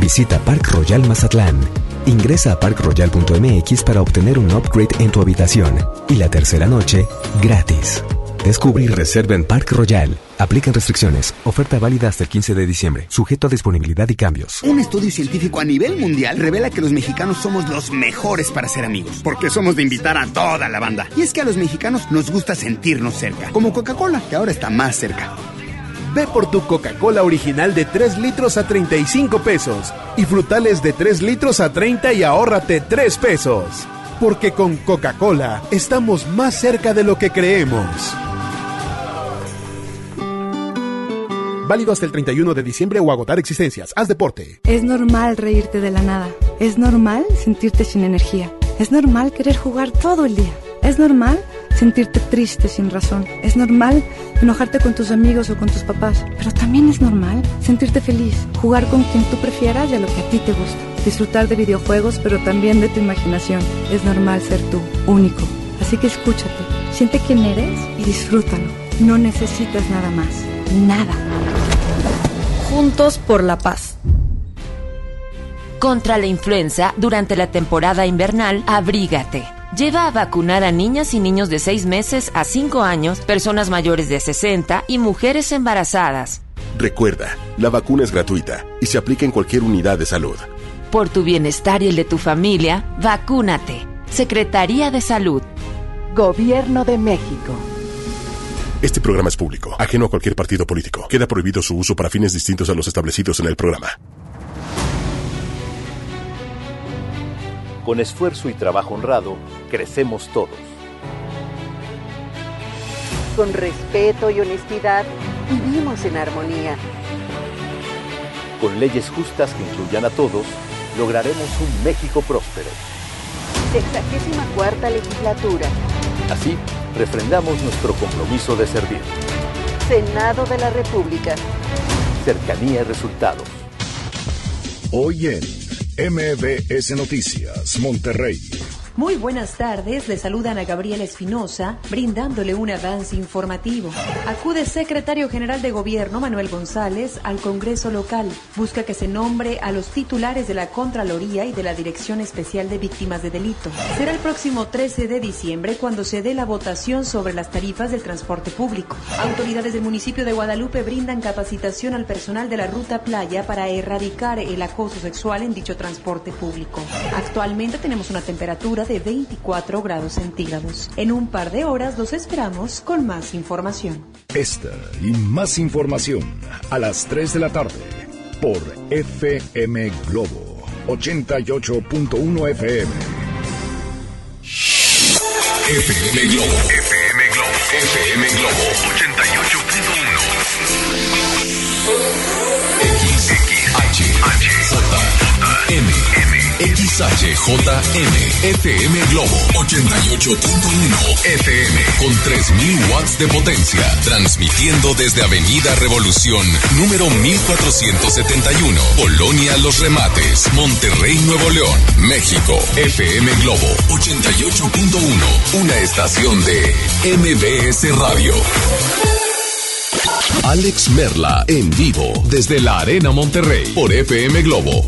Visita Parque Royal Mazatlán. Ingresa a park royal punto mx para obtener un upgrade en tu habitación y la tercera noche gratis. Descubre y reserva en Parque Royal. Aplican restricciones. Oferta válida hasta el quince de diciembre. Sujeto a disponibilidad y cambios. Un estudio científico a nivel mundial revela que los mexicanos somos los mejores para ser amigos. Porque somos de invitar a toda la banda. Y es que a los mexicanos nos gusta sentirnos cerca. Como Coca-Cola, que ahora está más cerca. Ve por tu Coca-Cola original de tres litros a treinta y cinco pesos. Y frutales de tres litros a treinta y ahórrate tres pesos. Porque con Coca-Cola estamos más cerca de lo que creemos. Válido hasta el treinta y uno de diciembre o agotar existencias. Haz deporte. Es normal reírte de la nada. Es normal sentirte sin energía. Es normal querer jugar todo el día. Es normal sentirte triste sin razón. Es normal enojarte con tus amigos o con tus papás. Pero también es normal sentirte feliz. Jugar con quien tú prefieras y a lo que a ti te gusta. Disfrutar de videojuegos, pero también de tu imaginación. Es normal ser tú, único. Así que escúchate, siente quién eres y disfrútalo. No necesitas nada más. Nada. Juntos por la paz. Contra la influenza, durante la temporada invernal, abrígate. Lleva a vacunar a niñas y niños de seis meses a cinco años, personas mayores de sesenta y mujeres embarazadas. Recuerda, la vacuna es gratuita y se aplica en cualquier unidad de salud. Por tu bienestar y el de tu familia, vacúnate. Secretaría de Salud. Gobierno de México. Este programa es público, ajeno a cualquier partido político. Queda prohibido su uso para fines distintos a los establecidos en el programa. Con esfuerzo y trabajo honrado, crecemos todos. Con respeto y honestidad, vivimos en armonía. Con leyes justas que incluyan a todos, lograremos un México próspero. Sexagésima cuarta legislatura. Así, refrendamos nuestro compromiso de servir. Senado de la República. Cercanía y resultados. Hoy en M B S Noticias Monterrey. Muy buenas tardes, le saludan a Gabriel Espinosa, brindándole un avance informativo. Acude secretario general de Gobierno Manuel González al Congreso local. Busca que se nombre a los titulares de la Contraloría y de la Dirección Especial de Víctimas de Delito. Será el próximo trece de diciembre cuando se dé la votación sobre las tarifas del transporte público. Autoridades del municipio de Guadalupe brindan capacitación al personal de la Ruta Playa para erradicar el acoso sexual en dicho transporte público. Actualmente tenemos una temperatura de veinticuatro grados centígrados. En un par de horas los esperamos con más información. Esta y más información a las tres de la tarde por F M Globo ochenta y ocho punto uno F M. F M Globo, F M Globo, F M Globo ochenta y ocho punto uno. X H J M. X H J M, F M Globo ochenta y ocho punto uno F M con tres mil watts de potencia, transmitiendo desde Avenida Revolución, número mil cuatrocientos setenta y uno, Colonia Los Remates, Monterrey, Nuevo León, México. F M Globo ochenta y ocho punto uno, una estación de M B S Radio. Alex Merla, en vivo, desde la Arena Monterrey, por F M Globo.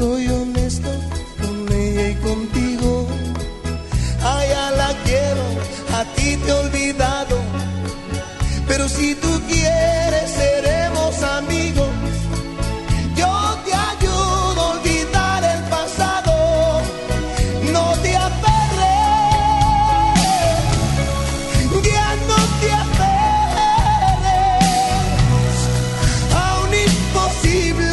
soy honesto con ella y contigo. A ella la quiero, a ti te he olvidado, pero si tú quieres seremos amigos. Yo te ayudo a olvidar el pasado, no te aferres, ya no te aferres a un imposible.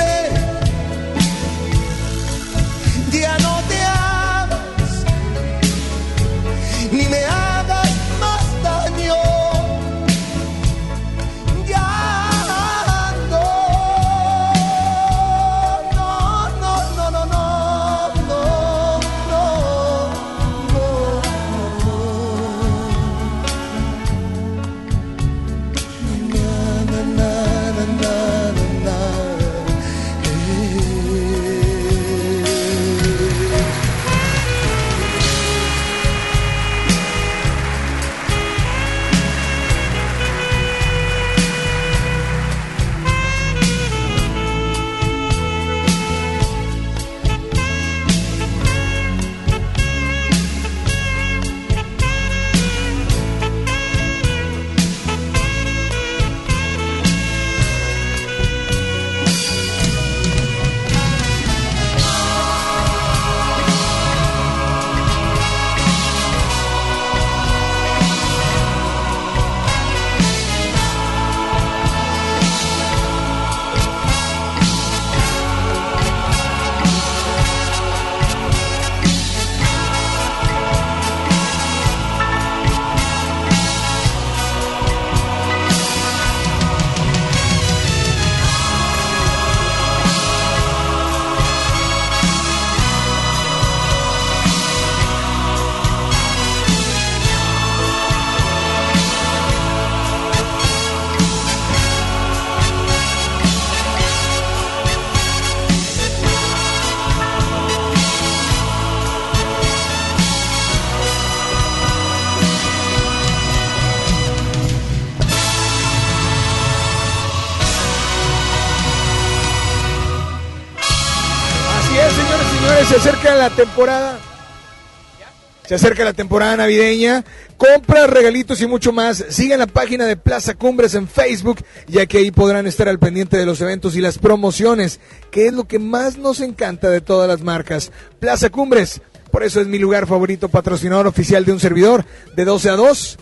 Ya no te hagas, ni me hagas más daño. Ya no, no, no, no, no, no, no, no, no, Así es, señores y señores, se acerca la temporada. Se acerca la temporada navideña. Compras, regalitos y mucho más. Sigan la página de Plaza Cumbres en Facebook, ya que ahí podrán estar al pendiente de los eventos y las promociones, que es lo que más nos encanta de todas las marcas. Plaza Cumbres, por eso es mi lugar favorito, patrocinador oficial de un servidor, de doce a dos,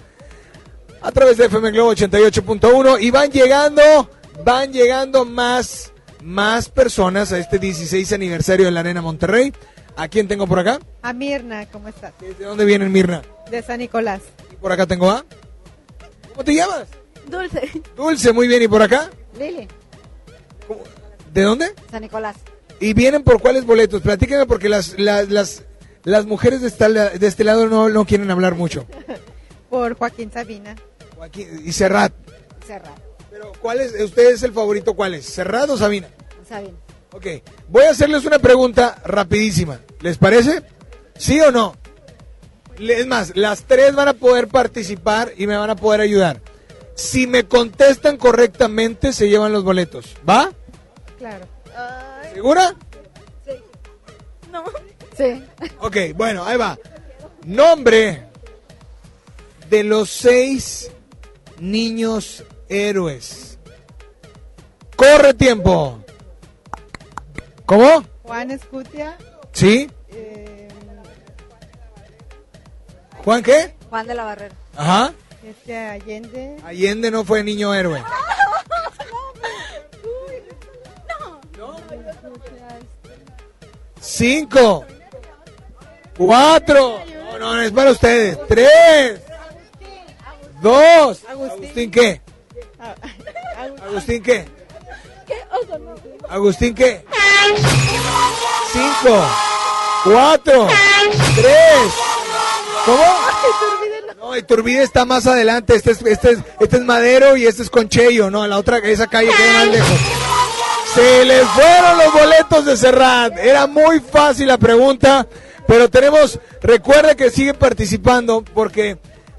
a través de F M Globo ochenta y ocho punto uno. Y van llegando, van llegando más, más personas a este dieciséis aniversario de la Arena Monterrey. ¿A quién tengo por acá? A Mirna, ¿cómo estás? ¿De dónde vienen, Mirna? De San Nicolás. Y por acá tengo a... ¿Cómo te llamas? Dulce. Dulce, muy bien. ¿Y por acá? Lili. ¿Cómo? ¿De dónde? San Nicolás. ¿Y vienen por cuáles boletos? Platíquenme, porque las las, las, las mujeres de, esta, de este lado no, no quieren hablar mucho. Por Joaquín Sabina. Joaquín, y Serrat. Serrat. Pero, ¿cuál es? ¿Usted es el favorito? ¿Cuál es? ¿Serrat o Sabina? Sabina. Ok, voy a hacerles una pregunta rapidísima, ¿les parece? ¿Sí o no? Es más, las tres van a poder participar y me van a poder ayudar. Si me contestan correctamente, se llevan los boletos, ¿va? Claro. Ay. ¿Segura? Sí. No. Sí. Ok, bueno, ahí va. Nombre de los seis niños héroes. Corre tiempo. ¿Cómo? Juan Escutia. ¿Sí? Eh... ¿Juan qué? Juan de la Barrera. Ajá. Este Allende. Allende no fue niño héroe. No. No. Cinco. Cuatro. No, no, no es para ustedes. Tres. Dos. ¿Agustín qué? ¿Agustín qué? ¿Agustín qué? Cinco, cuatro, tres. ¿Cómo? No, Iturbide está más adelante. Este es, este es, este es Madero y este es Conchello. No, la otra, esa calle queda más lejos. Se les fueron los boletos de Serrat. Era muy fácil la pregunta, pero tenemos, recuerda que sigue participando porque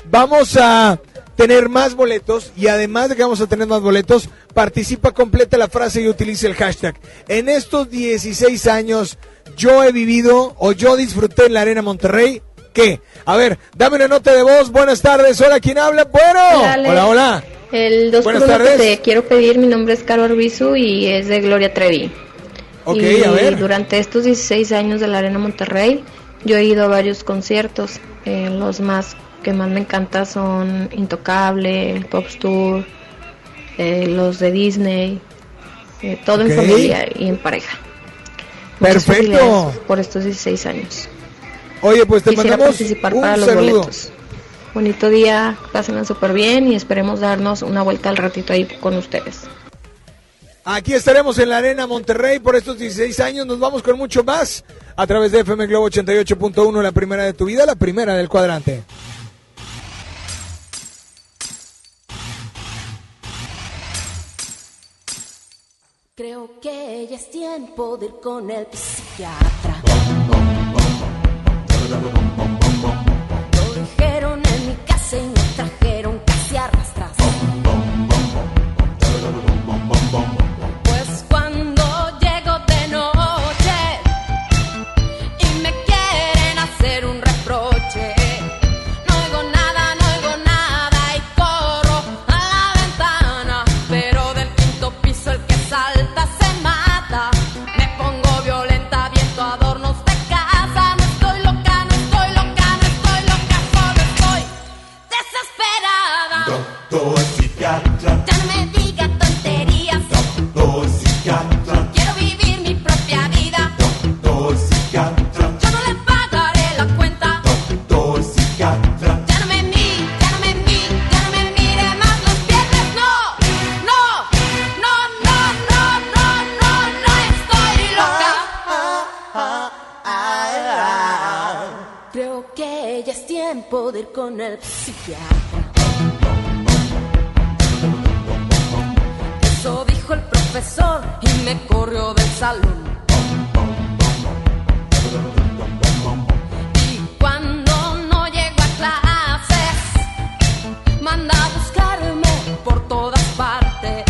vamos a tener más boletos, y además de que vamos a tener más boletos, participa, completa la frase y utilice el hashtag. En estos dieciséis años yo he vivido o yo disfruté en la Arena Monterrey. ¿Qué? A ver, dame una nota de voz. Buenas tardes, hola, ¿quién habla? Bueno, dale. Hola, hola. El dos buenas tardes. Te quiero pedir, mi nombre es Caro Arbizu y es de Gloria Trevi. Ok, y a ver. Durante estos dieciséis años de la Arena Monterrey, yo he ido a varios conciertos. Eh, los más que más me encanta son Intocable, el Pop Tour, eh, los de Disney, eh, todo okay. en familia y en pareja. Muchas perfecto. Por estos dieciséis años. Oye, pues te quisiera mandamos participar un para los saludo. Boletos. Bonito día, pásenla súper bien y esperemos darnos una vuelta al ratito ahí con ustedes. Aquí estaremos en la Arena Monterrey por estos dieciséis años. Nos vamos con mucho más a través de F M Globo ochenta y ocho punto uno, la primera de tu vida, la primera del cuadrante. Creo que ya es tiempo de ir con el psiquiatra. Lo dijeron en mi casa y me trajeron casi arrastras. Pues cuando llego de noche y me quieren hacer un reproche, no oigo nada, no oigo nada y corro a la ventana. Pero del quinto piso el que salta se mata. Me pongo violenta, viento adornos de casa. No estoy loca, no estoy loca, no estoy loca, solo estoy desesperada. Doctor psiquiatra, ya no me digas tonterías. Doctor psiquiatra, quiero vivir mi propia vida. Doctor psiquiatra, yo no le pagaré la cuenta. Doctor psiquiatra, ya no me mire, ya no me mire, ya no me mire más los pies. No, no, no, no, no, no, no, no estoy loca. Ah, ah, ah, ah, ah. Creo que ya es tiempo de ir con el psiquiatra. Eso dijo el profesor y me corrió del salón. Y cuando no llego a clases, manda a buscarme por todas partes.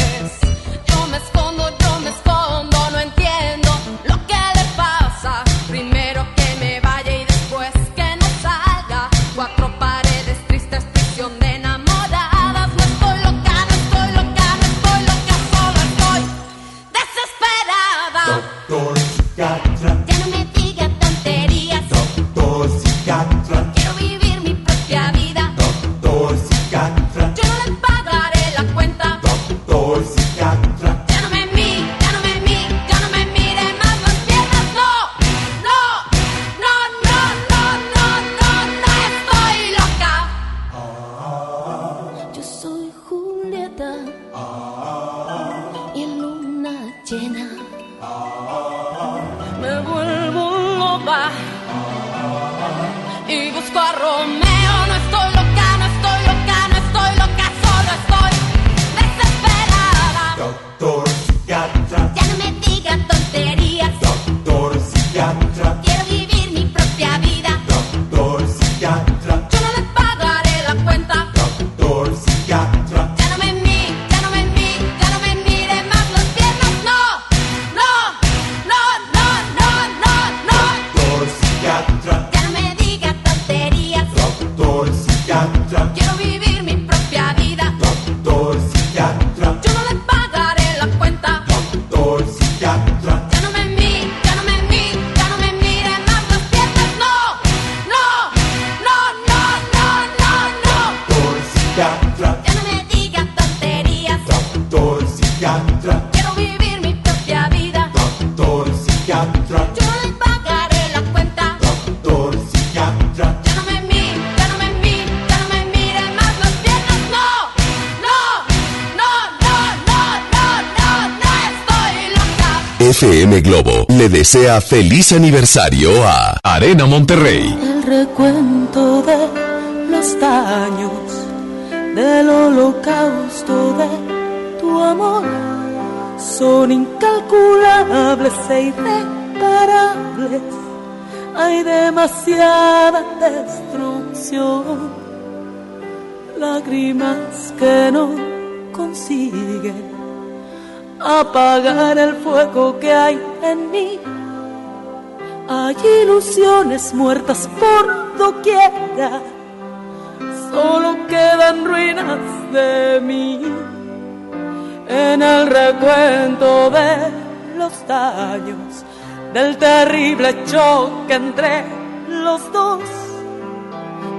Yo me escondo, yo me escondo, no entiendo lo que le pasa. Primero que me vaya y después que no salga. Cuatro paredes tristes, prisión de enamoradas. No estoy loca, no estoy loca, no estoy loca, solo estoy desesperada. Doctor psiquiatra, ya no me diga tonterías. Doctor psiquiatra, quiero vivir mi propia vida. Doctor psiquiatra, yo no le pagaré la cuenta. Doctor psiquiatra, ya no me mire, ya no me mire, ya no me mire más las piernas. No, no, no, no, no, no, no, no estoy loca. Yo soy Julieta y en luna llena me vuelvo loca y busco a Romeo. No estoy loca, no estoy loca, no estoy loca, solo estoy desesperada. Doctor psiquiatra, Ya no me diga tonterías. doctor psiquiatra, Quiero vivir mi propia vida. doctor psiquiatra, Yo no le pagaré la cuenta. doctor psiquiatra, Ya no me mire, ya no me mire, ya no me mire más las piernas. No, no, no, no, no, no, no. doctor psiquiatra, Ya no me diga tonterías. doctor psiquiatra, Quiero vivir mi propia vida. doctor psiquiatra, Yo no le pagaré la cuenta. doctor psiquiatra, Ya no me mire, ya no me mire, ya no me mire más las piernas. No, no, no, no, no, no, no. doctor psiquiatra, Ya no me diga tonterías. doctor psiquiatra, Quiero vivir mi propia vida. doctor psiquiatra, Yo no le pagaré la cuenta. doctor psiquiatra. Ya no me mire, ya no me mire, ya no me mire más las piernas. No, no, no, no, no, no, no, no estoy loca. F M Globo le desea feliz aniversario a Arena Monterrey. El recuento de los daños del holocausto de tu amor son incalculables e irreparables. Hay demasiada destrucción, lágrimas que no consiguen apagar el fuego que hay en mí. Hay ilusiones muertas por doquiera, solo quedan ruinas de mí en el recuento de los daños del terrible choque entre los dos,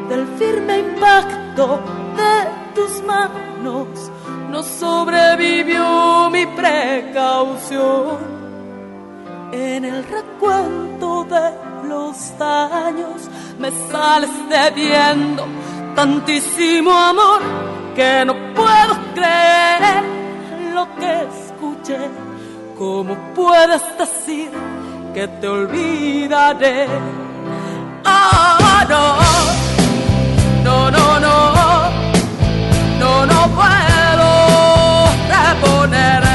del firme impacto de tus manos. No sobrevivió mi precaución. En el recuento de los daños me sales debiendo tantísimo amor que no puedo creer lo que escuché. ¿Cómo puedes decir que te olvidaré? Ah, no, no, no, no, no, no puedo reponer.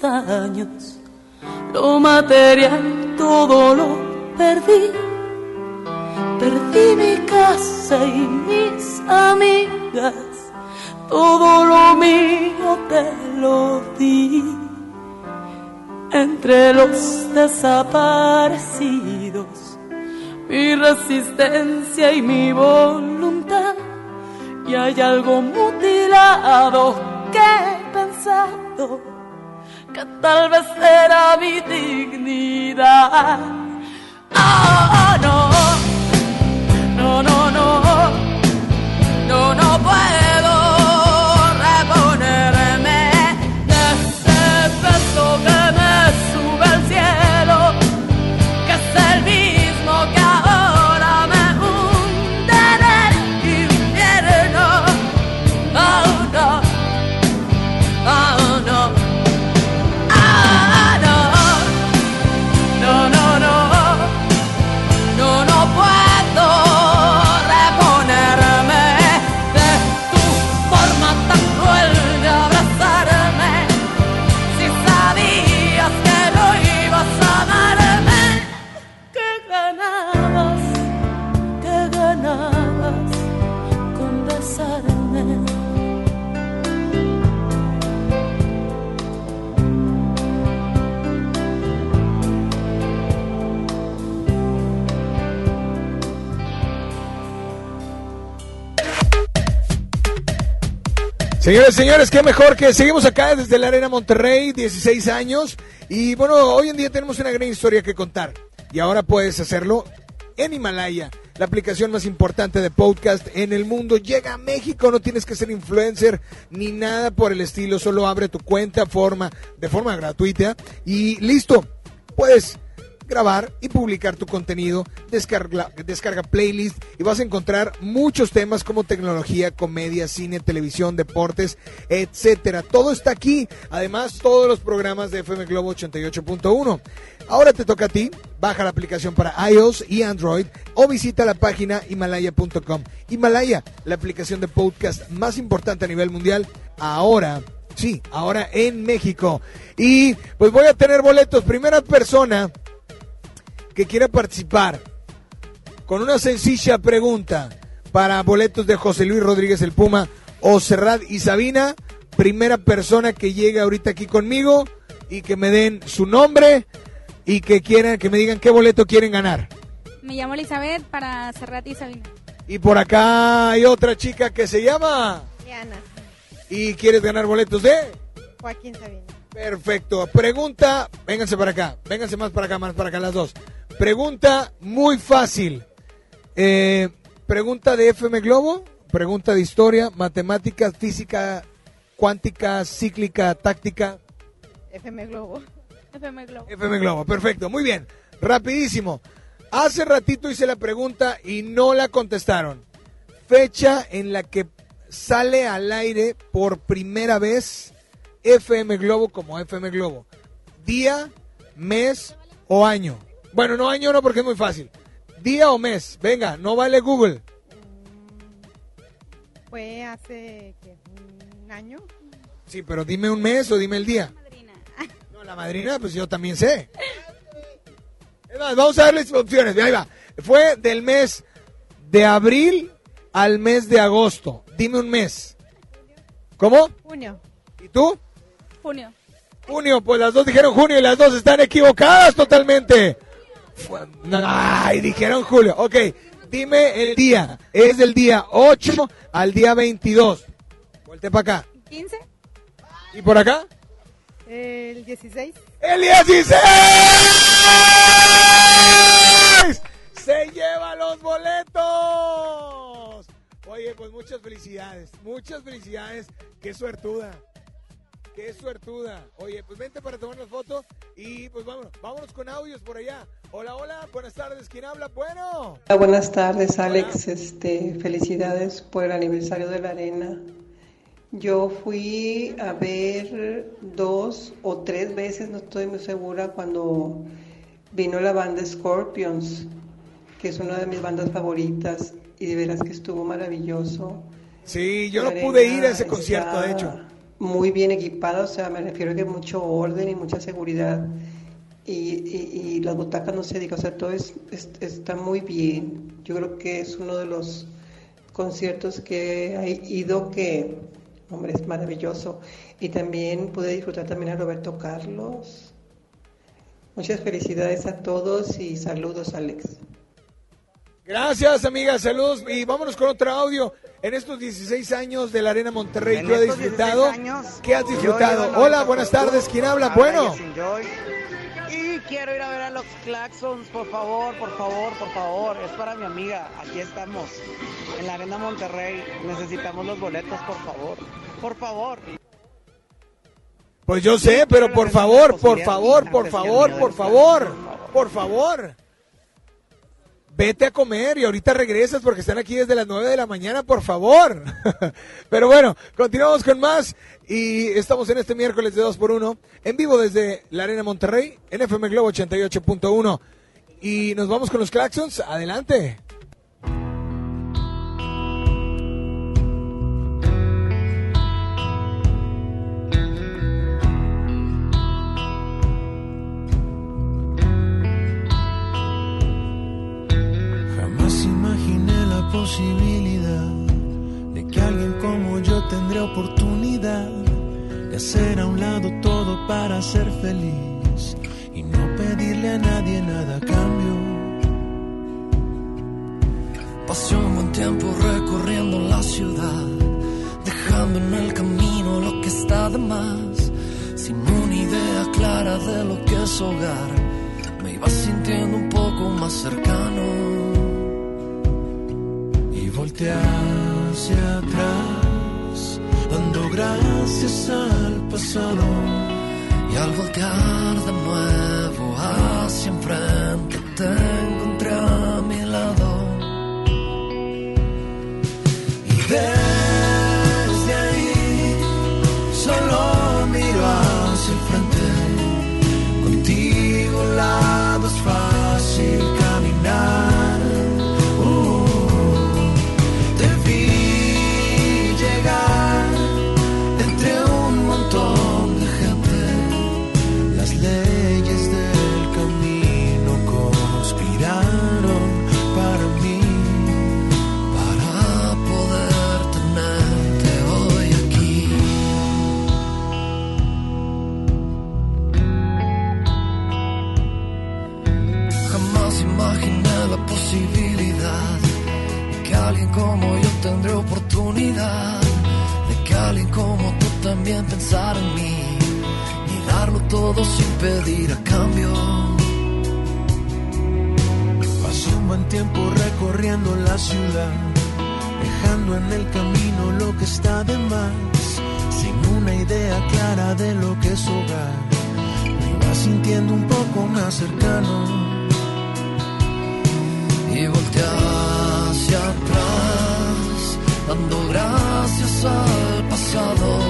Daños, lo material, todo lo perdí. Perdí mi casa y mis amigas, todo lo mío te lo di. Entre los desaparecidos, mi resistencia y mi voluntad, y hay algo mutilado que he pensado que tal vez era mi dignidad. Ah, oh, no, no, no, no, no, no puedo reponerme de este peso que me sube el cielo, que es el mismo que ahora me hunde en el infierno. Oh, no, oh, no. Señores, señores, qué mejor que seguimos acá desde la Arena Monterrey, dieciséis años. Y bueno, hoy en día tenemos una gran historia que contar. Y ahora puedes hacerlo en Himalaya, la aplicación más importante de podcast en el mundo. Llega a México, no tienes que ser influencer ni nada por el estilo. Solo abre tu cuenta forma, de forma gratuita y listo. Puedes grabar y publicar tu contenido, descarga, descarga playlist y vas a encontrar muchos temas como tecnología, comedia, cine, televisión, deportes, etcétera. Todo está aquí, además todos los programas de F M Globo ochenta y ocho punto uno. Ahora te toca a ti, baja la aplicación para iOS y Android o visita la página himalaya punto com. Himalaya, la aplicación de podcast más importante a nivel mundial, ahora, sí, ahora en México. Y pues voy a tener boletos, primera persona que quiera participar con una sencilla pregunta para boletos de José Luis Rodríguez el Puma o Serrat y Sabina. Primera persona que llegue ahorita aquí conmigo y que me den su nombre y que quieran, que me digan qué boleto quieren ganar. Me llamo Elizabeth para Serrat y Sabina. Y por acá hay otra chica que se llama Diana. ¿Y quieres ganar boletos de Joaquín Sabina? Perfecto. Pregunta, vénganse para acá, vénganse más para acá, más para acá las dos. Pregunta muy fácil. Eh, pregunta de F M Globo, pregunta de historia, matemáticas, física, cuántica, cíclica, táctica. F M Globo. F M Globo. F M Globo, perfecto, muy bien. Rapidísimo. Hace ratito hice la pregunta y no la contestaron. Fecha en la que sale al aire por primera vez F M Globo como F M Globo. Día, mes o año. Bueno, no año no porque es muy fácil. Día o mes. Venga, no vale Google. Fue hace ¿qué? un año. Sí, pero dime un mes o dime el día. La madrina. No, la madrina, pues yo también sé. Es más, vamos a darles opciones. Ahí va. Fue del mes de abril al mes de agosto. Dime un mes. ¿Cómo? Junio. ¿Y tú? Junio. Junio, pues las dos dijeron junio y las dos están equivocadas totalmente. Ay, dijeron julio. Ok, dime el día. Es del día ocho al día veintidós. Volte para acá. quince. ¿Y por acá? El dieciséis. ¡El dieciséis! ¡Se lleva los boletos! Oye, pues muchas felicidades. Muchas felicidades. ¡Qué suertuda! ¡Qué suertuda! Oye, pues vente para tomarnos fotos y pues vámonos. Vámonos con audios por allá. Hola, hola, buenas tardes. ¿Quién habla? Bueno. Hola, buenas tardes, Alex. Hola. Este, felicidades por el aniversario de la Arena. Yo fui a ver dos o tres veces, no estoy muy segura, cuando vino la banda Scorpions, que es una de mis bandas favoritas, y de veras que estuvo maravilloso. Sí, yo la no Arena pude ir a ese concierto, de hecho. Muy bien equipada, o sea, me refiero a que mucho orden y mucha seguridad, y, y, y las butacas no se digan, o sea, todo es, es, está muy bien. Yo creo que es uno de los conciertos que he ido que... Hombre, es maravilloso. Y también pude disfrutar también a Roberto Carlos. Muchas felicidades a todos y saludos, Alex. Gracias, amiga. Saludos. Y vámonos con otro audio. En estos dieciséis años de la Arena Monterrey, ¿qué has disfrutado? Años, ¿Qué has disfrutado? Hola, buenas tardes. ¿Quién habla? Bueno. Y quiero ir a ver a los Claxons, por favor, por favor, por favor. Es para mi amiga. Aquí estamos, en la Arena Monterrey. Necesitamos los boletos, por favor. Por favor. Pues yo sé, pero por favor, por favor, por favor, por favor, por favor. Vete a comer y ahorita regresas porque están aquí desde las nueve de la mañana, por favor. Pero bueno, continuamos con más y estamos en este miércoles de dos por uno, en vivo desde la Arena Monterrey, en F M Globo ochenta y ocho punto uno. Y nos vamos con los Claxons, adelante. Posibilidad de que alguien como yo tendré oportunidad de hacer a un lado todo para ser feliz y no pedirle a nadie nada a cambio. Pasé un buen tiempo recorriendo la ciudad, dejando en el camino lo que está de más, sin una idea clara de lo que es hogar. Me iba sintiendo un poco más cercano. Volteé hacia atrás, dando gracias al pasado. Y al voltear de nuevo hacia enfrente, te encontré a mi lado. Y desde ahí, solo miro hacia el frente. Contigo al lado es fácil caminar. Como yo tendré oportunidad de que alguien como tú también pensar en mí y darlo todo sin pedir a cambio. Pasé un buen tiempo recorriendo la ciudad, dejando en el camino lo que está de más, sin una idea clara de lo que es hogar. Me iba sintiendo sintiendo un poco más cercano y voltea hacia atrás, dando gracias al pasado,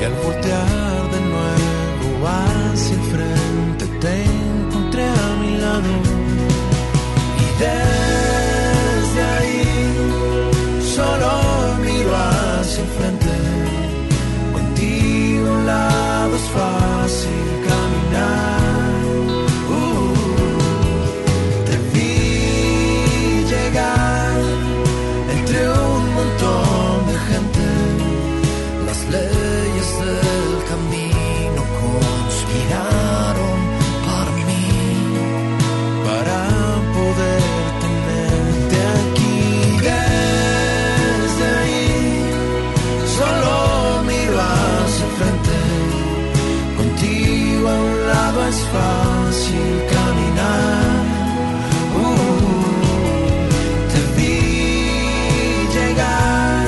y al voltear de nuevo hacia el frente te encontré a mi lado, y desde ahí solo miro hacia el frente, contigo a un lado es fácil caminar. Es fácil caminar, uh, te vi llegar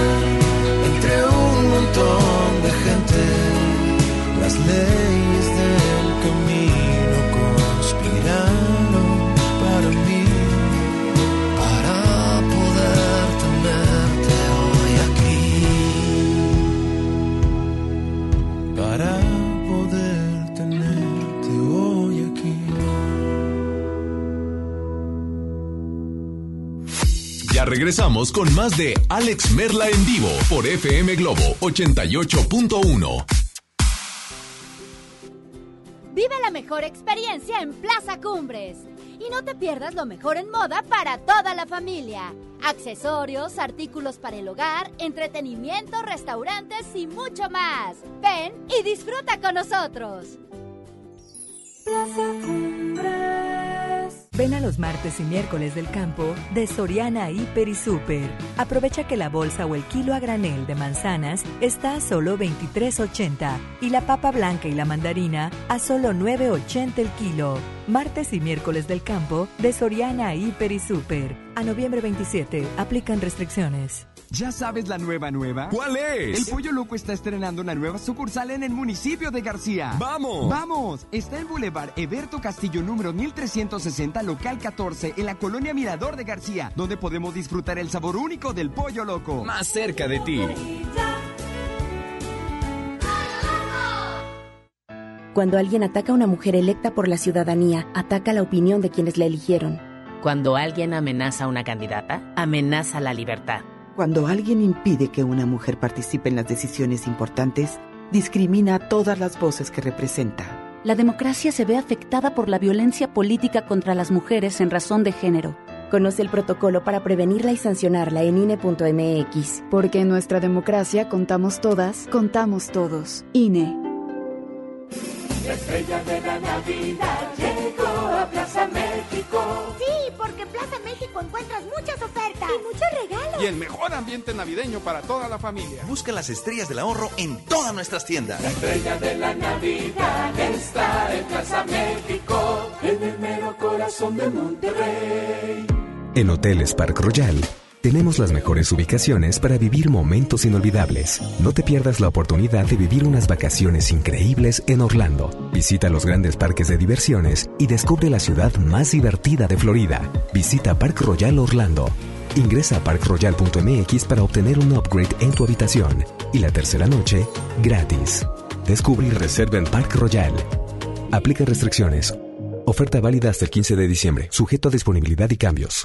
entre un montón de gente, las leyes del camino conspiraron para mí, para poder tenerte hoy aquí, para poder regresamos con más de Alex Merla en vivo por F M Globo ochenta y ocho punto uno. Vive la mejor experiencia en Plaza Cumbres y no te pierdas lo mejor en moda para toda la familia. Accesorios, artículos para el hogar, entretenimiento, restaurantes y mucho más. Ven y disfruta con nosotros. Plaza Cumbres. Ven a los martes y miércoles del campo de Soriana Hiper y Super. Aprovecha que la bolsa o el kilo a granel de manzanas está a solo veintitrés ochenta y la papa blanca y la mandarina a solo nueve ochenta el kilo. Martes y miércoles del campo de Soriana Hiper y Super. A noviembre veintisiete, aplican restricciones. ¿Ya sabes la nueva nueva? ¿Cuál es? El Pollo Loco está estrenando una nueva sucursal en el municipio de García. ¡Vamos! ¡Vamos! Está en Boulevard Eberto Castillo, número mil trescientos sesenta, local catorce, en la colonia Mirador de García, donde podemos disfrutar el sabor único del Pollo Loco. Más cerca de ti. Cuando alguien ataca a una mujer electa por la ciudadanía, ataca la opinión de quienes la eligieron. Cuando alguien amenaza a una candidata, amenaza la libertad. Cuando alguien impide que una mujer participe en las decisiones importantes, discrimina a todas las voces que representa. La democracia se ve afectada por la violencia política contra las mujeres en razón de género. Conoce el protocolo para prevenirla y sancionarla en I N E punto M X. Porque en nuestra democracia contamos todas, contamos todos. I N E. La estrella de la Navidad llegó a Plaza México. Sí, porque Plaza México encuentras muchas ofertas y muchos regalos. Y el mejor ambiente navideño para toda la familia. Busca las estrellas del ahorro en todas nuestras tiendas. La estrella de la Navidad está en Plaza México, en el mero corazón de Monterrey. En Hoteles Parque Royal tenemos las mejores ubicaciones para vivir momentos inolvidables. No te pierdas la oportunidad de vivir unas vacaciones increíbles en Orlando. Visita los grandes parques de diversiones y descubre la ciudad más divertida de Florida. Visita Parque Royal Orlando. Ingresa a park royal punto M X para obtener un upgrade en tu habitación. Y la tercera noche, gratis. Descubre y reserva en Parque Royal. Aplica restricciones. Oferta válida hasta el quince de diciembre, sujeto a disponibilidad y cambios.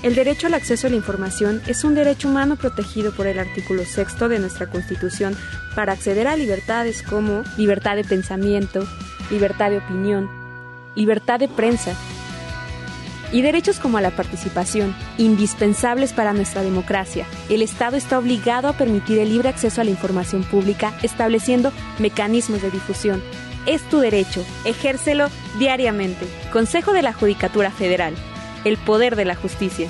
El derecho al acceso a la información es un derecho humano protegido por el artículo sexto de nuestra Constitución para acceder a libertades como libertad de pensamiento, libertad de opinión, libertad de prensa y derechos como a la participación, indispensables para nuestra democracia. El Estado está obligado a permitir el libre acceso a la información pública estableciendo mecanismos de difusión, es tu derecho, ejércelo diariamente. Consejo de la Judicatura Federal, el poder de la justicia.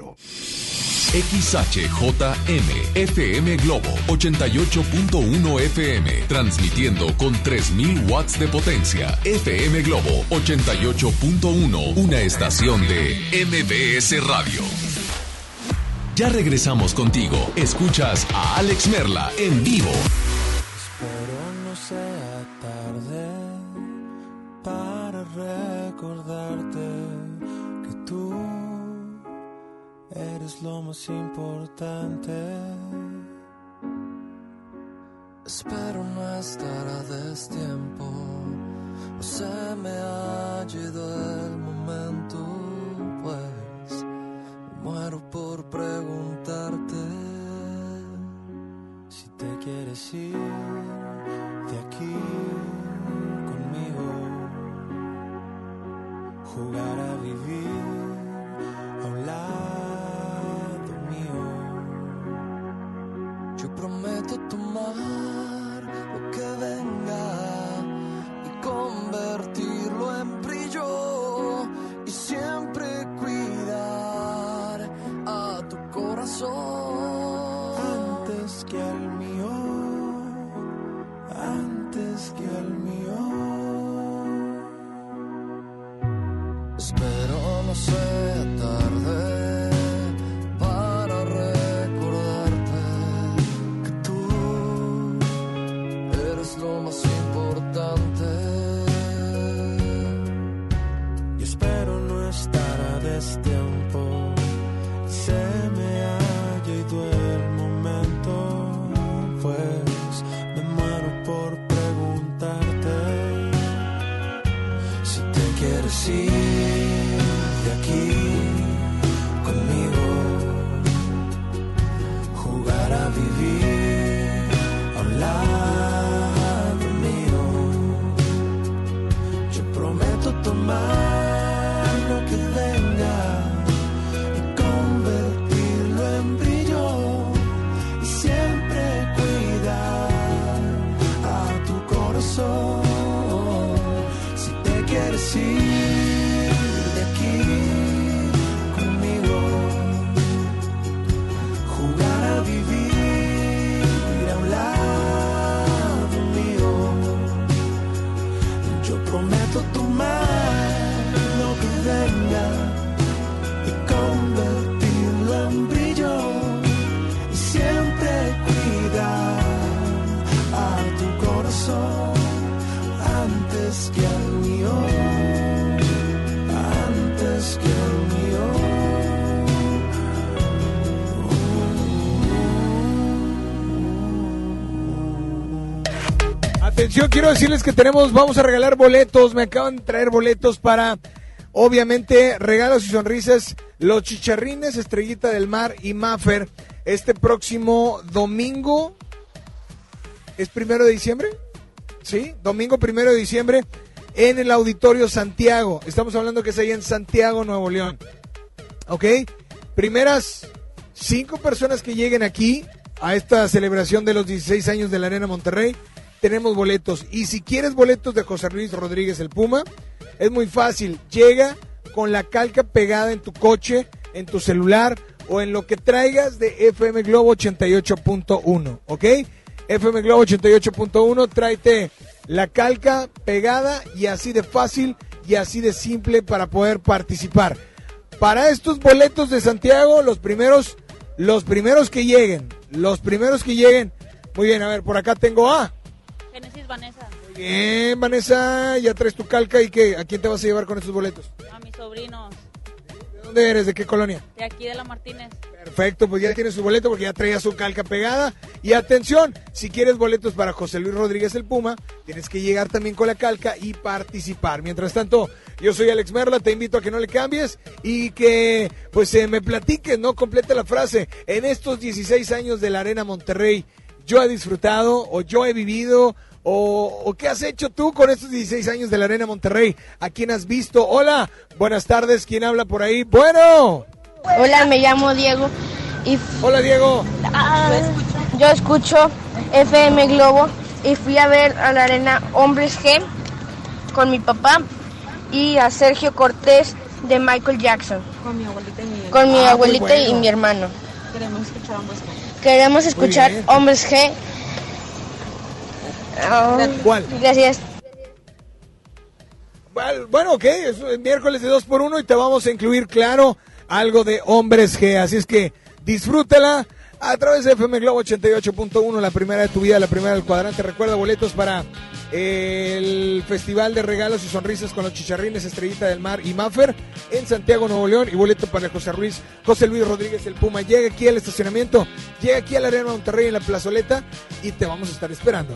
X H J M, F M Globo, ochenta y ocho punto uno F M, transmitiendo con tres mil watts de potencia. F M Globo, ochenta y ocho punto uno, una estación de M B S Radio. Ya regresamos contigo. Escuchas a Alex Merla en vivo. Espero no sea tarde para recordarte. Eres lo más importante. Espero no estar a destiempo. No se me ha llegado el momento, pues muero por preguntarte si te quieres ir de aquí conmigo. Jugar a vivir a un lado mío. Yo prometo tomar lo que venga y convertirlo en brillo, y siempre cuidar a tu corazón antes que al mío, antes que al mío. Espero no sea tarde para recordarte que tú eres lo más importante. Y espero no estar a destiempo. Se me ha llegado el momento, pues me muero por preguntarte si te quieres ir. Yo quiero decirles que tenemos, vamos a regalar boletos, me acaban de traer boletos para, obviamente, regalos y sonrisas, los Chicharrines, Estrellita del Mar y Maffer, este próximo domingo, ¿es primero de diciembre? Sí, domingo primero de diciembre, en el Auditorio Santiago, estamos hablando que es ahí en Santiago, Nuevo León, ¿ok? Primeras cinco personas que lleguen aquí a esta celebración de los dieciséis años de la Arena Monterrey, tenemos boletos. Y si quieres boletos de José Luis Rodríguez, el Puma, es muy fácil. Llega con la calca pegada en tu coche, en tu celular o en lo que traigas de F M Globo ochenta y ocho punto uno, ¿ok? F M Globo ochenta y ocho punto uno, tráete la calca pegada y así de fácil y así de simple para poder participar. Para estos boletos de Santiago, los primeros, los primeros que lleguen, los primeros que lleguen. Muy bien, a ver, por acá tengo a... Génesis Vanessa. Muy bien, Vanessa, ya traes tu calca y qué, ¿a quién te vas a llevar con estos boletos? A mis sobrinos. dónde eres? ¿De qué colonia? De aquí, de La Martínez. Perfecto, pues ya tienes su boleto porque ya traía su calca pegada. Y atención, si quieres boletos para José Luis Rodríguez el Puma, tienes que llegar también con la calca y participar. Mientras tanto, yo soy Alex Merla, te invito a que no le cambies y que pues eh, me platiques, ¿no? Completa la frase. En estos dieciséis años de la Arena Monterrey, yo he disfrutado o yo he vivido... O, o qué has hecho tú con estos dieciséis años de la Arena Monterrey, a quién has visto. Hola, buenas tardes, ¿quién habla por ahí? Bueno. Hola, me llamo Diego. Y hola, Diego. Ah, yo escucho F M Globo y fui a ver a la Arena Hombres G con mi papá y a Sergio Cortés de Michael Jackson. Con mi abuelita y mi, con mi, ah, abuelita bueno. y mi hermano. Queremos escuchar Hombres G. Queremos escuchar Hombres G. Oh, ¿cuál? Gracias. Bueno, ok, es miércoles de dos por uno y te vamos a incluir, claro, algo de Hombres G. Así es que disfrútala a través de F M Globo ochenta y ocho punto uno, la primera de tu vida, la primera del cuadrante. Recuerda, boletos para el Festival de Regalos y Sonrisas con los Chicharrines, Estrellita del Mar y Maffer en Santiago, Nuevo León, y boleto para José Luis, José Luis Rodríguez el Puma. Llega aquí al estacionamiento, llega aquí a la Arena Monterrey en la plazoleta y te vamos a estar esperando.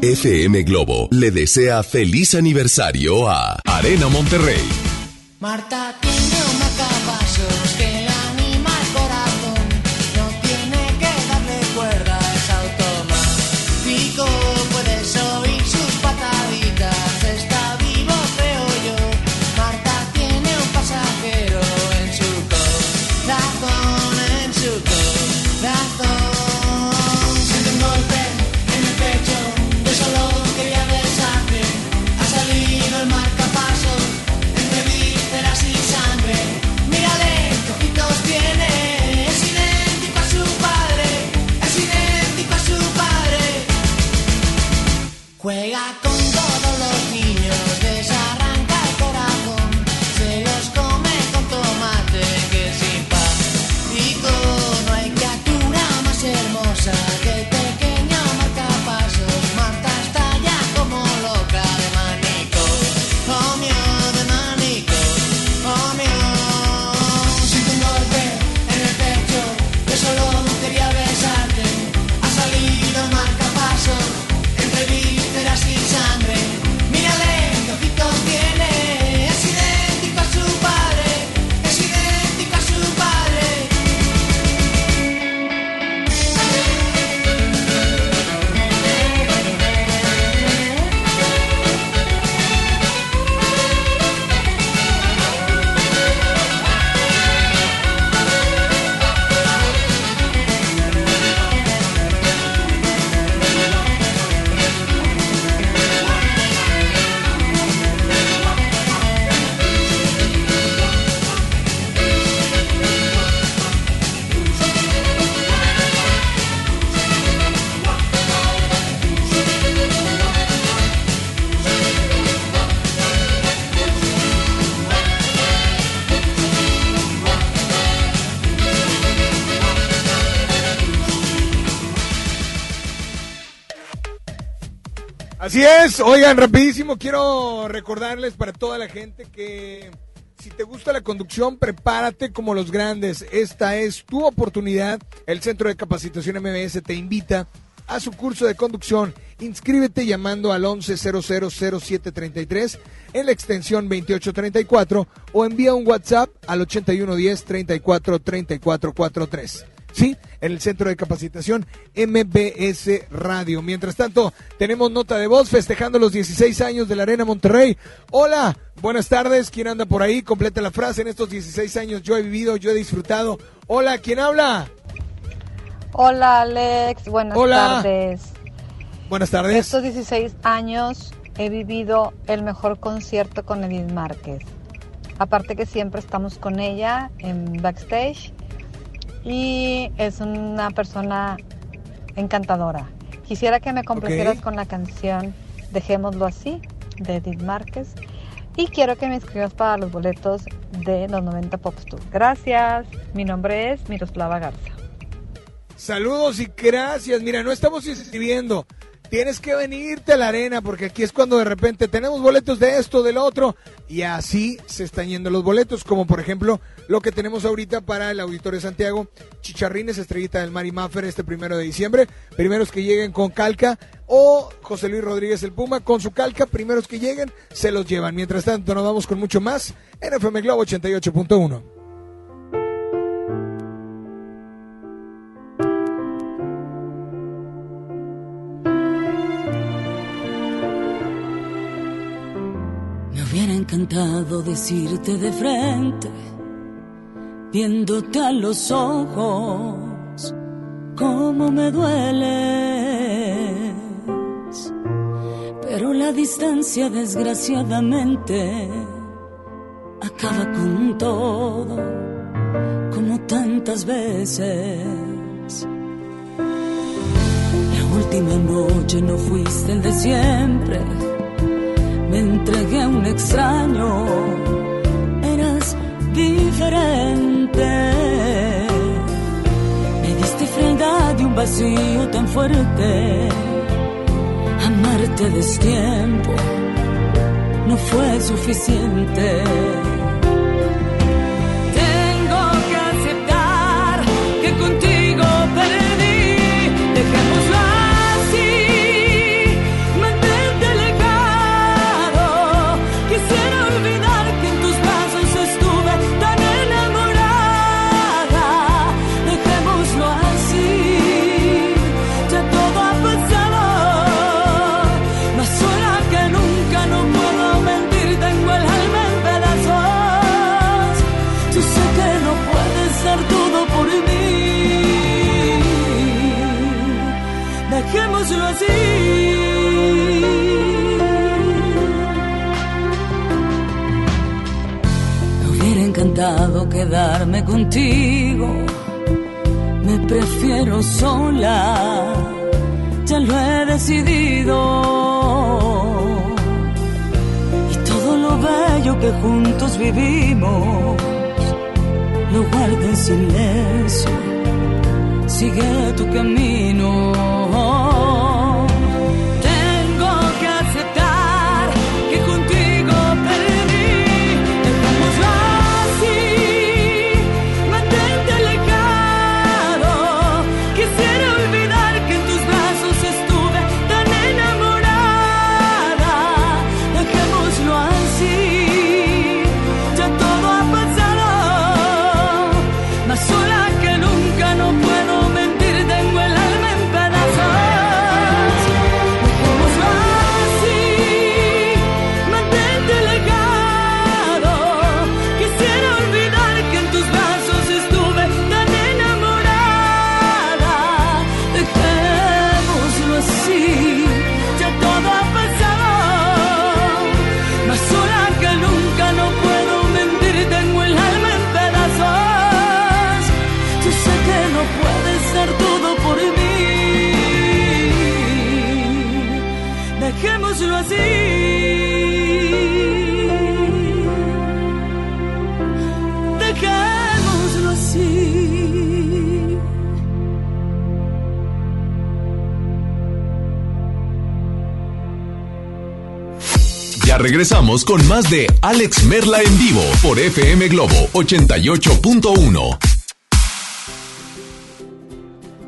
F M Globo le desea feliz aniversario a Arena Monterrey. Marta tiene una caballos que le anima el corazón. No tiene que darle cuerda, es automático. Puedes oír sus pataditas, está vivo creo yo. Marta tiene un pasajero en su corazón, en su corazón. Mírale, toquitos bien. Así es, oigan, rapidísimo, quiero recordarles para toda la gente que si te gusta la conducción, prepárate como los grandes. Esta es tu oportunidad. El Centro de Capacitación M B S te invita a su curso de conducción. Inscríbete llamando al once cero cero cero siete treinta y tres en la extensión veintiocho treinta y cuatro o envía un WhatsApp al ochenta y uno diez treinta y cuatro treinta y cuatro cuarenta y tres. Sí, en el Centro de Capacitación M B S Radio. Mientras tanto, tenemos nota de voz festejando los dieciséis años de la Arena Monterrey. Hola, buenas tardes, ¿quién anda por ahí? Completa la frase, en estos dieciséis años yo he vivido, yo he disfrutado. Hola, ¿quién habla? Hola, Alex, buenas Hola. tardes. Buenas tardes. Estos dieciséis años he vivido el mejor concierto con Edith Márquez. Aparte que siempre estamos con ella en backstage. Y es una persona encantadora. Quisiera que me complacieras okay. con la canción Dejémoslo Así, de Edith Márquez. Y quiero que me inscribas para los boletos de los noventa Pops Tour. Gracias. Mi nombre es Miroslava Garza. Saludos y gracias. Mira, no estamos inscribiendo. Tienes que venirte a la arena porque aquí es cuando de repente tenemos boletos de esto, del otro, y así se están yendo los boletos, como por ejemplo lo que tenemos ahorita para el Auditorio Santiago, Chicharrines, Estrellita del Mar y Maffer este primero de diciembre, primeros que lleguen con calca, o José Luis Rodríguez el Puma con su calca, primeros que lleguen se los llevan. Mientras tanto nos vamos con mucho más en F M Globo ochenta y ocho punto uno. Encantado decirte de frente, viéndote a los ojos, cómo me dueles. Pero la distancia, desgraciadamente, acaba con todo, como tantas veces. La última noche no fuiste el de siempre. Me entregué a un extraño, eras diferente. Me diste frialdad y un vacío tan fuerte. Amarte a destiempo no fue suficiente. Tengo que aceptar que contigo perdí. Dejémoslo así. Dejémoslo así. Me hubiera encantado quedarme contigo. Me prefiero sola, ya lo he decidido. Y todo lo bello que juntos vivimos lo guardo en silencio. Sigue tu camino. Sola que nunca no puedo mentir, tengo el alma Ya regresamos con más de Alex Merla en vivo por F M Globo ochenta y ocho punto uno.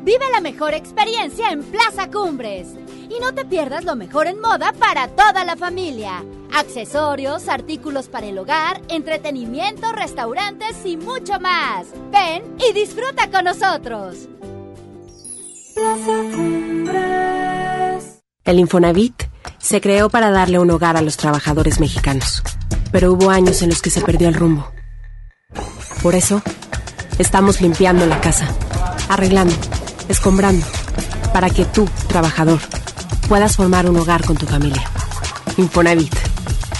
Vive la mejor experiencia en Plaza Cumbres. Y no te pierdas lo mejor en moda para toda la familia. Accesorios, artículos para el hogar, entretenimiento, restaurantes y mucho más. Ven y disfruta con nosotros. Plaza Cumbres. El Infonavit se creó para darle un hogar a los trabajadores mexicanos. Pero hubo años en los que se perdió el rumbo. Por eso, estamos limpiando la casa, arreglando, escombrando, para que tú, trabajador, puedas formar un hogar con tu familia. Infonavit,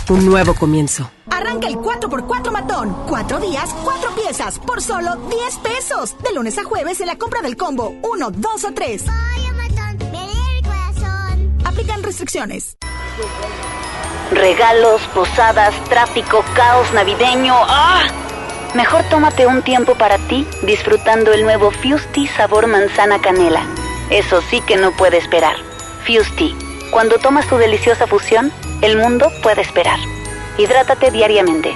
un nuevo comienzo. Arranca el cuatro por cuatro matón. Cuatro días, cuatro piezas, por solo diez pesos. De lunes a jueves en la compra del combo uno, dos o tres. Pollo matón, me lee el corazón. Aplican restricciones. Regalos, posadas, tráfico, caos navideño. ¡Ah! Mejor tómate un tiempo para ti, disfrutando el nuevo Fusti sabor manzana canela. Eso sí que no puede esperar. Fusti, cuando tomas tu deliciosa fusión, el mundo puede esperar. Hidrátate diariamente.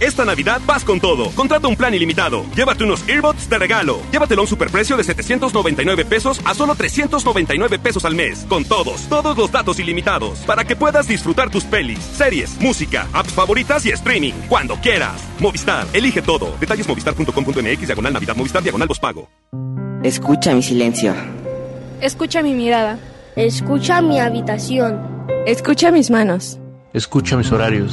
Esta Navidad vas con todo. Contrata un plan ilimitado. Llévate unos earbuds de regalo. Llévatelo a un superprecio de setecientos noventa y nueve pesos a solo trescientos noventa y nueve pesos al mes. Con todos, todos los datos ilimitados. Para que puedas disfrutar tus pelis, series, música, apps favoritas y streaming. Cuando quieras. Movistar, elige todo. Detalles movistar punto com punto mx, diagonal Navidad, Movistar, diagonal pospago. Escucha mi silencio. Escucha mi mirada. Escucha mi habitación. Escucha mis manos. Escucha mis horarios.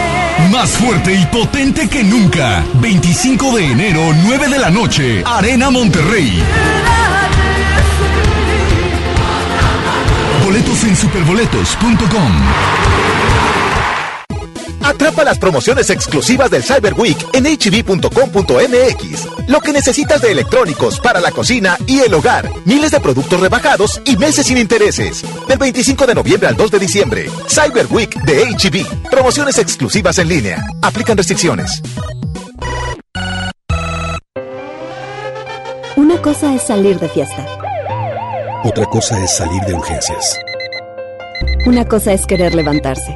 Más fuerte y potente que nunca. veinticinco de enero, nueve de la noche. Arena Monterrey. Boletos en superboletos punto com. Atrapa las promociones exclusivas del Cyber Week en hache be punto com punto mx. Lo que necesitas de electrónicos para la cocina y el hogar. Miles de productos rebajados y meses sin intereses. Del veinticinco de noviembre al dos de diciembre. Cyber Week de H E B. Promociones exclusivas en línea. Aplican restricciones. Una cosa es salir de fiesta. Otra cosa es salir de urgencias. Una cosa es querer levantarse.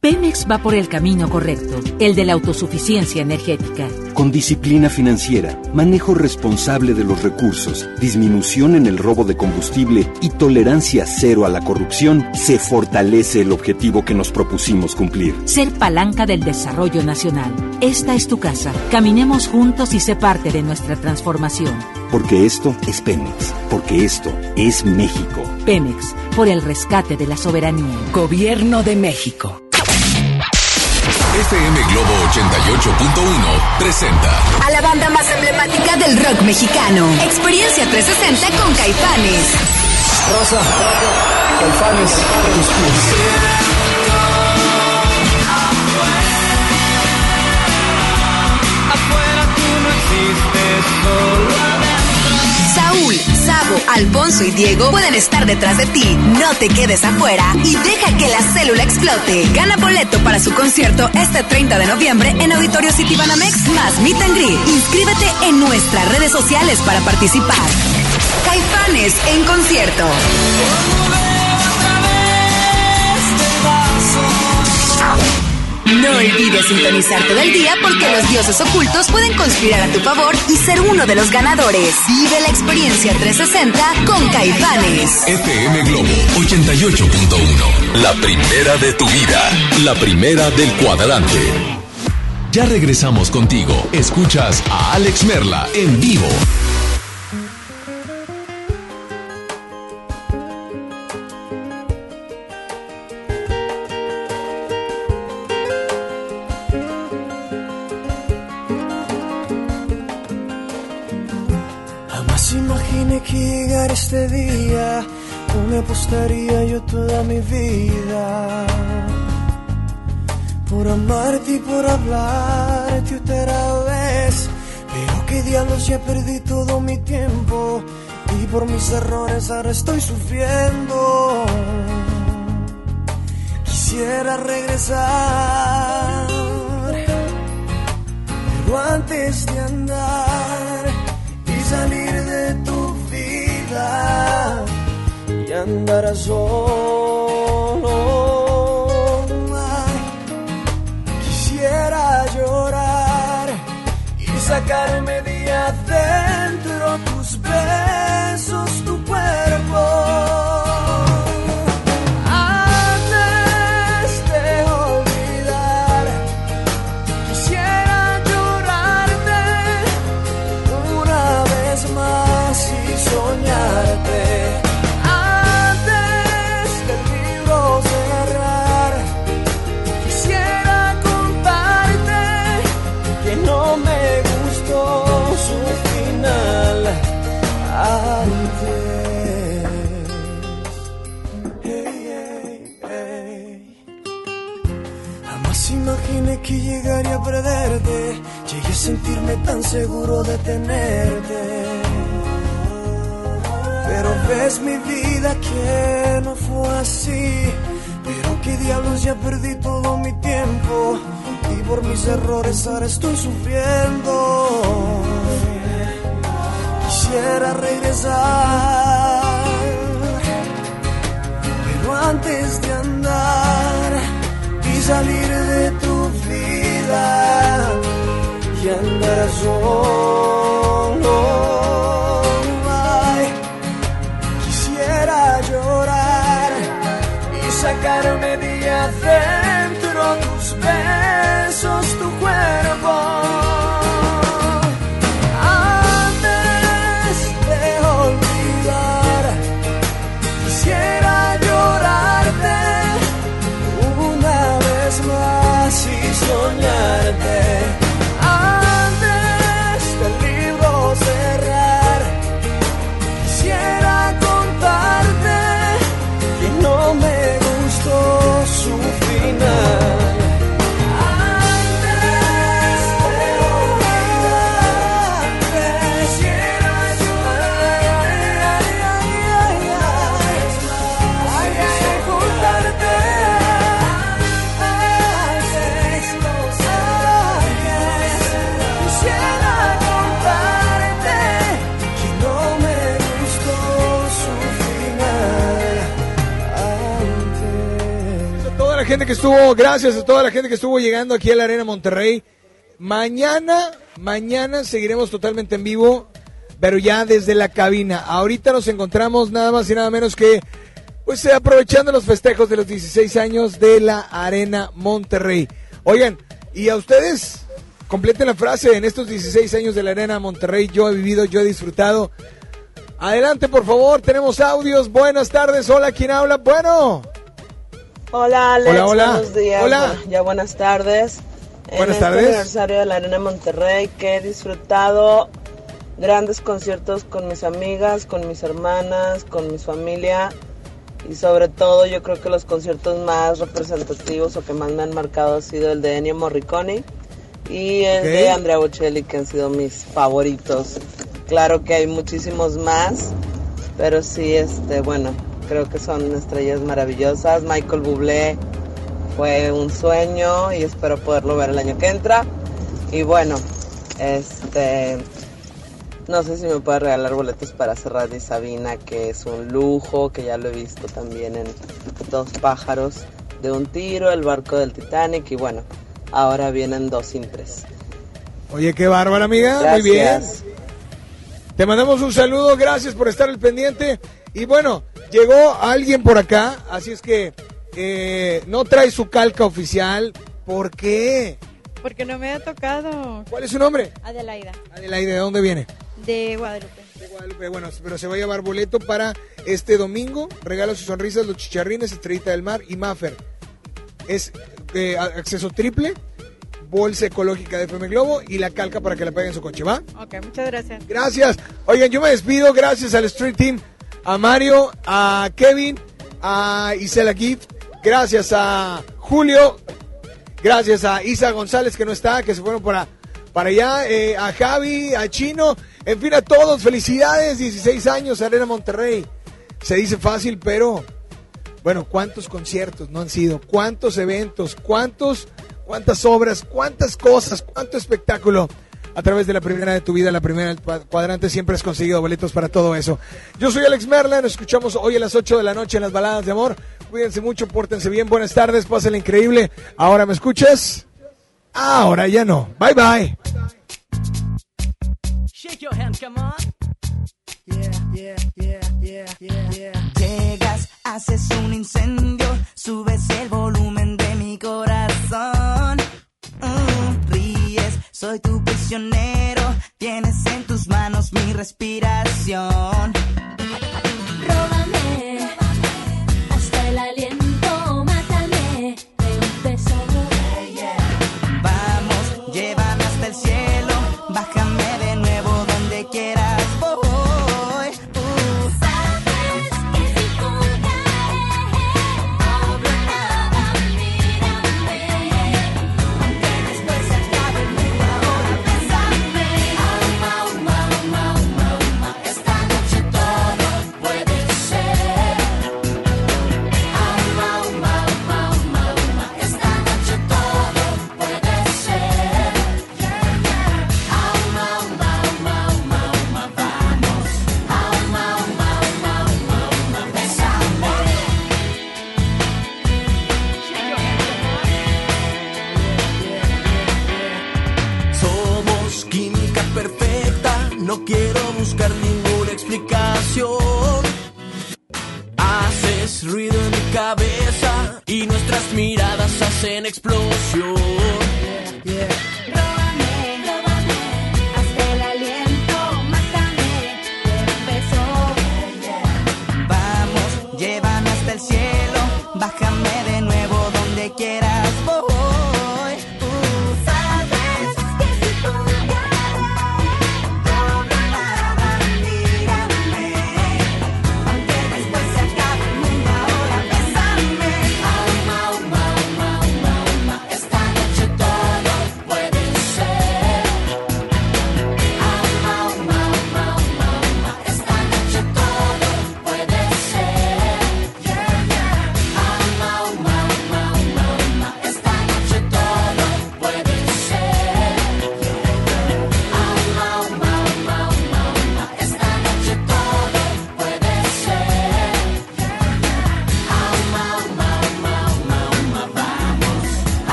Pemex va por el camino correcto, el de la autosuficiencia energética. Con disciplina financiera, manejo responsable de los recursos, disminución en el robo de combustible y tolerancia cero a la corrupción, se fortalece el objetivo que nos propusimos cumplir. Ser palanca del desarrollo nacional. Esta es tu casa. Caminemos juntos y sé parte de nuestra transformación. Porque esto es Pemex. Porque esto es México. Pemex, por el rescate de la soberanía. Gobierno de México. F M Globo ochenta y ocho punto uno presenta a la banda más emblemática del rock mexicano. Experiencia trescientos sesenta con Caifanes. Rosa, Caifanes, tus pies. Afuera tú no existes, solo adentro. Saúl, Sabo, Alfonso y Diego pueden estar detrás de ti. No te quedes afuera y deja que la célula explote. Gana boleto para su concierto este treinta de noviembre en Auditorio Citibanamex más Meet and Greet. Inscríbete en nuestras redes sociales para participar. Caifanes en concierto. No olvides sintonizar todo el día porque los dioses ocultos pueden conspirar a tu favor y ser uno de los ganadores. Vive la experiencia trescientos sesenta con Caifanes. F M Globo ochenta y ocho punto uno. La primera de tu vida. La primera del cuadrante. Ya regresamos contigo. Escuchas a Alex Merla en vivo. imaginé que llegara este día, ¿cómo apostaría yo toda mi vida? Por amarte y por hablarte otra vez. Pero que diablos, ya perdí todo mi tiempo, y por mis errores ahora estoy sufriendo. Quisiera regresar, pero antes de andar y salir de tu vida y andar solo, quisiera llorar y sacarme de adentro tus besos, tu cuerpo. Que llegaría a perderte, llegué a sentirme tan seguro de tenerte. Pero ves mi vida que no fue así. Pero qué diablos, ya perdí todo mi tiempo, y por mis errores ahora estoy sufriendo. Quisiera regresar, pero antes de andar y salir de tu y andar solo, ay, quisiera llorar y sacarme de adentro tus besos, tu cuerpo. Antes del libro cerrar, quisiera contarte que no me gustó su final. Antes de olvidarte, quisiera llorar y contarte. Gente que estuvo, gracias a toda la gente que estuvo llegando aquí a la Arena Monterrey. Mañana, mañana seguiremos totalmente en vivo, pero ya desde la cabina. Ahorita nos encontramos nada más y nada menos que, pues, aprovechando los festejos de los dieciséis años de la Arena Monterrey. Oigan, y a ustedes, completen la frase: en estos dieciséis años de la Arena Monterrey, yo he vivido, yo he disfrutado. Adelante, por favor, tenemos audios. Buenas tardes, hola, ¿quién habla? Bueno... Hola Alex, hola, hola. Buenos días, hola. Ya buenas tardes. Buenas en tardes. Este aniversario de la Arena Monterrey, que he disfrutado grandes conciertos con mis amigas, con mis hermanas, con mi familia, y sobre todo yo creo que los conciertos más representativos o que más me han marcado ha sido el de Ennio Morricone y el okay. de Andrea Bocelli, que han sido mis favoritos. Claro que hay muchísimos más, pero sí, este, bueno... creo que son estrellas maravillosas. Michael Bublé fue un sueño y espero poderlo ver el año que entra. Y bueno, este, no sé si me puede regalar boletos para Serrat y Sabina, que es un lujo, que ya lo he visto también en Dos pájaros de un tiro, El barco del Titanic, y bueno, ahora vienen dos sin tres. Oye, qué bárbara, amiga. Gracias. Muy bien. Te mandamos un saludo, gracias por estar al pendiente. Y bueno, llegó alguien por acá, así es que eh, no trae su calca oficial. ¿Por qué? Porque no me ha tocado. ¿Cuál es su nombre? Adelaida. Adelaida, ¿de dónde viene? De Guadalupe. De Guadalupe, bueno, pero se va a llevar boleto para este domingo. Regalo sus sonrisas, los Chicharrines, Estrellita del Mar y Maffer. Es eh, acceso triple. bolsa ecológica de F M Globo y la calca para que la peguen en su coche, ¿va? Ok, muchas gracias. Gracias. Oigan, yo me despido. Gracias al Street Team, a Mario, a Kevin, a Isela Gift. Gracias a Julio. Gracias a Isa González, que no está, que se fueron para, para allá. Eh, a Javi, a Chino. En fin, a todos. Felicidades. dieciséis años, Arena Monterrey. Se dice fácil, pero... Bueno, ¿cuántos conciertos no han sido? ¿Cuántos eventos? ¿Cuántos? ¿Cuántas obras? ¿Cuántas cosas? ¿Cuánto espectáculo? A través de la primera de tu vida, la primera del cuadrante, siempre has conseguido boletos para todo eso. Yo soy Alex Merla, nos escuchamos hoy a las ocho de la noche en Las Baladas de Amor. Cuídense mucho, pórtense bien, buenas tardes, pásenle increíble. ¿Ahora me escuchas? Ahora ya no. Bye, bye. Shake your hand, come on. Yeah, yeah, yeah, yeah, yeah, yeah. Llegas, haces un incendio, subes el volumen de mi corazón. Mm, ríes, soy tu prisionero, tienes en tus manos mi respiración. Róbame, hasta el aliento, mátame de un beso. Hey, yeah. Vamos, llévame hasta el cielo, bájame de nuevo donde quieras. No quiero buscar ninguna explicación. Haces ruido en mi cabeza y nuestras miradas hacen explosión. Yeah, yeah.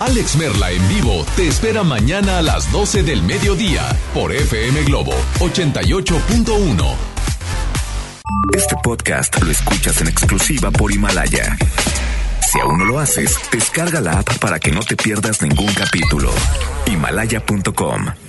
Alex Merla en vivo te espera mañana a las doce del mediodía por F M Globo ochenta y ocho punto uno. Este podcast lo escuchas en exclusiva por Himalaya. Si aún no lo haces, descarga la app para que no te pierdas ningún capítulo. Himalaya punto com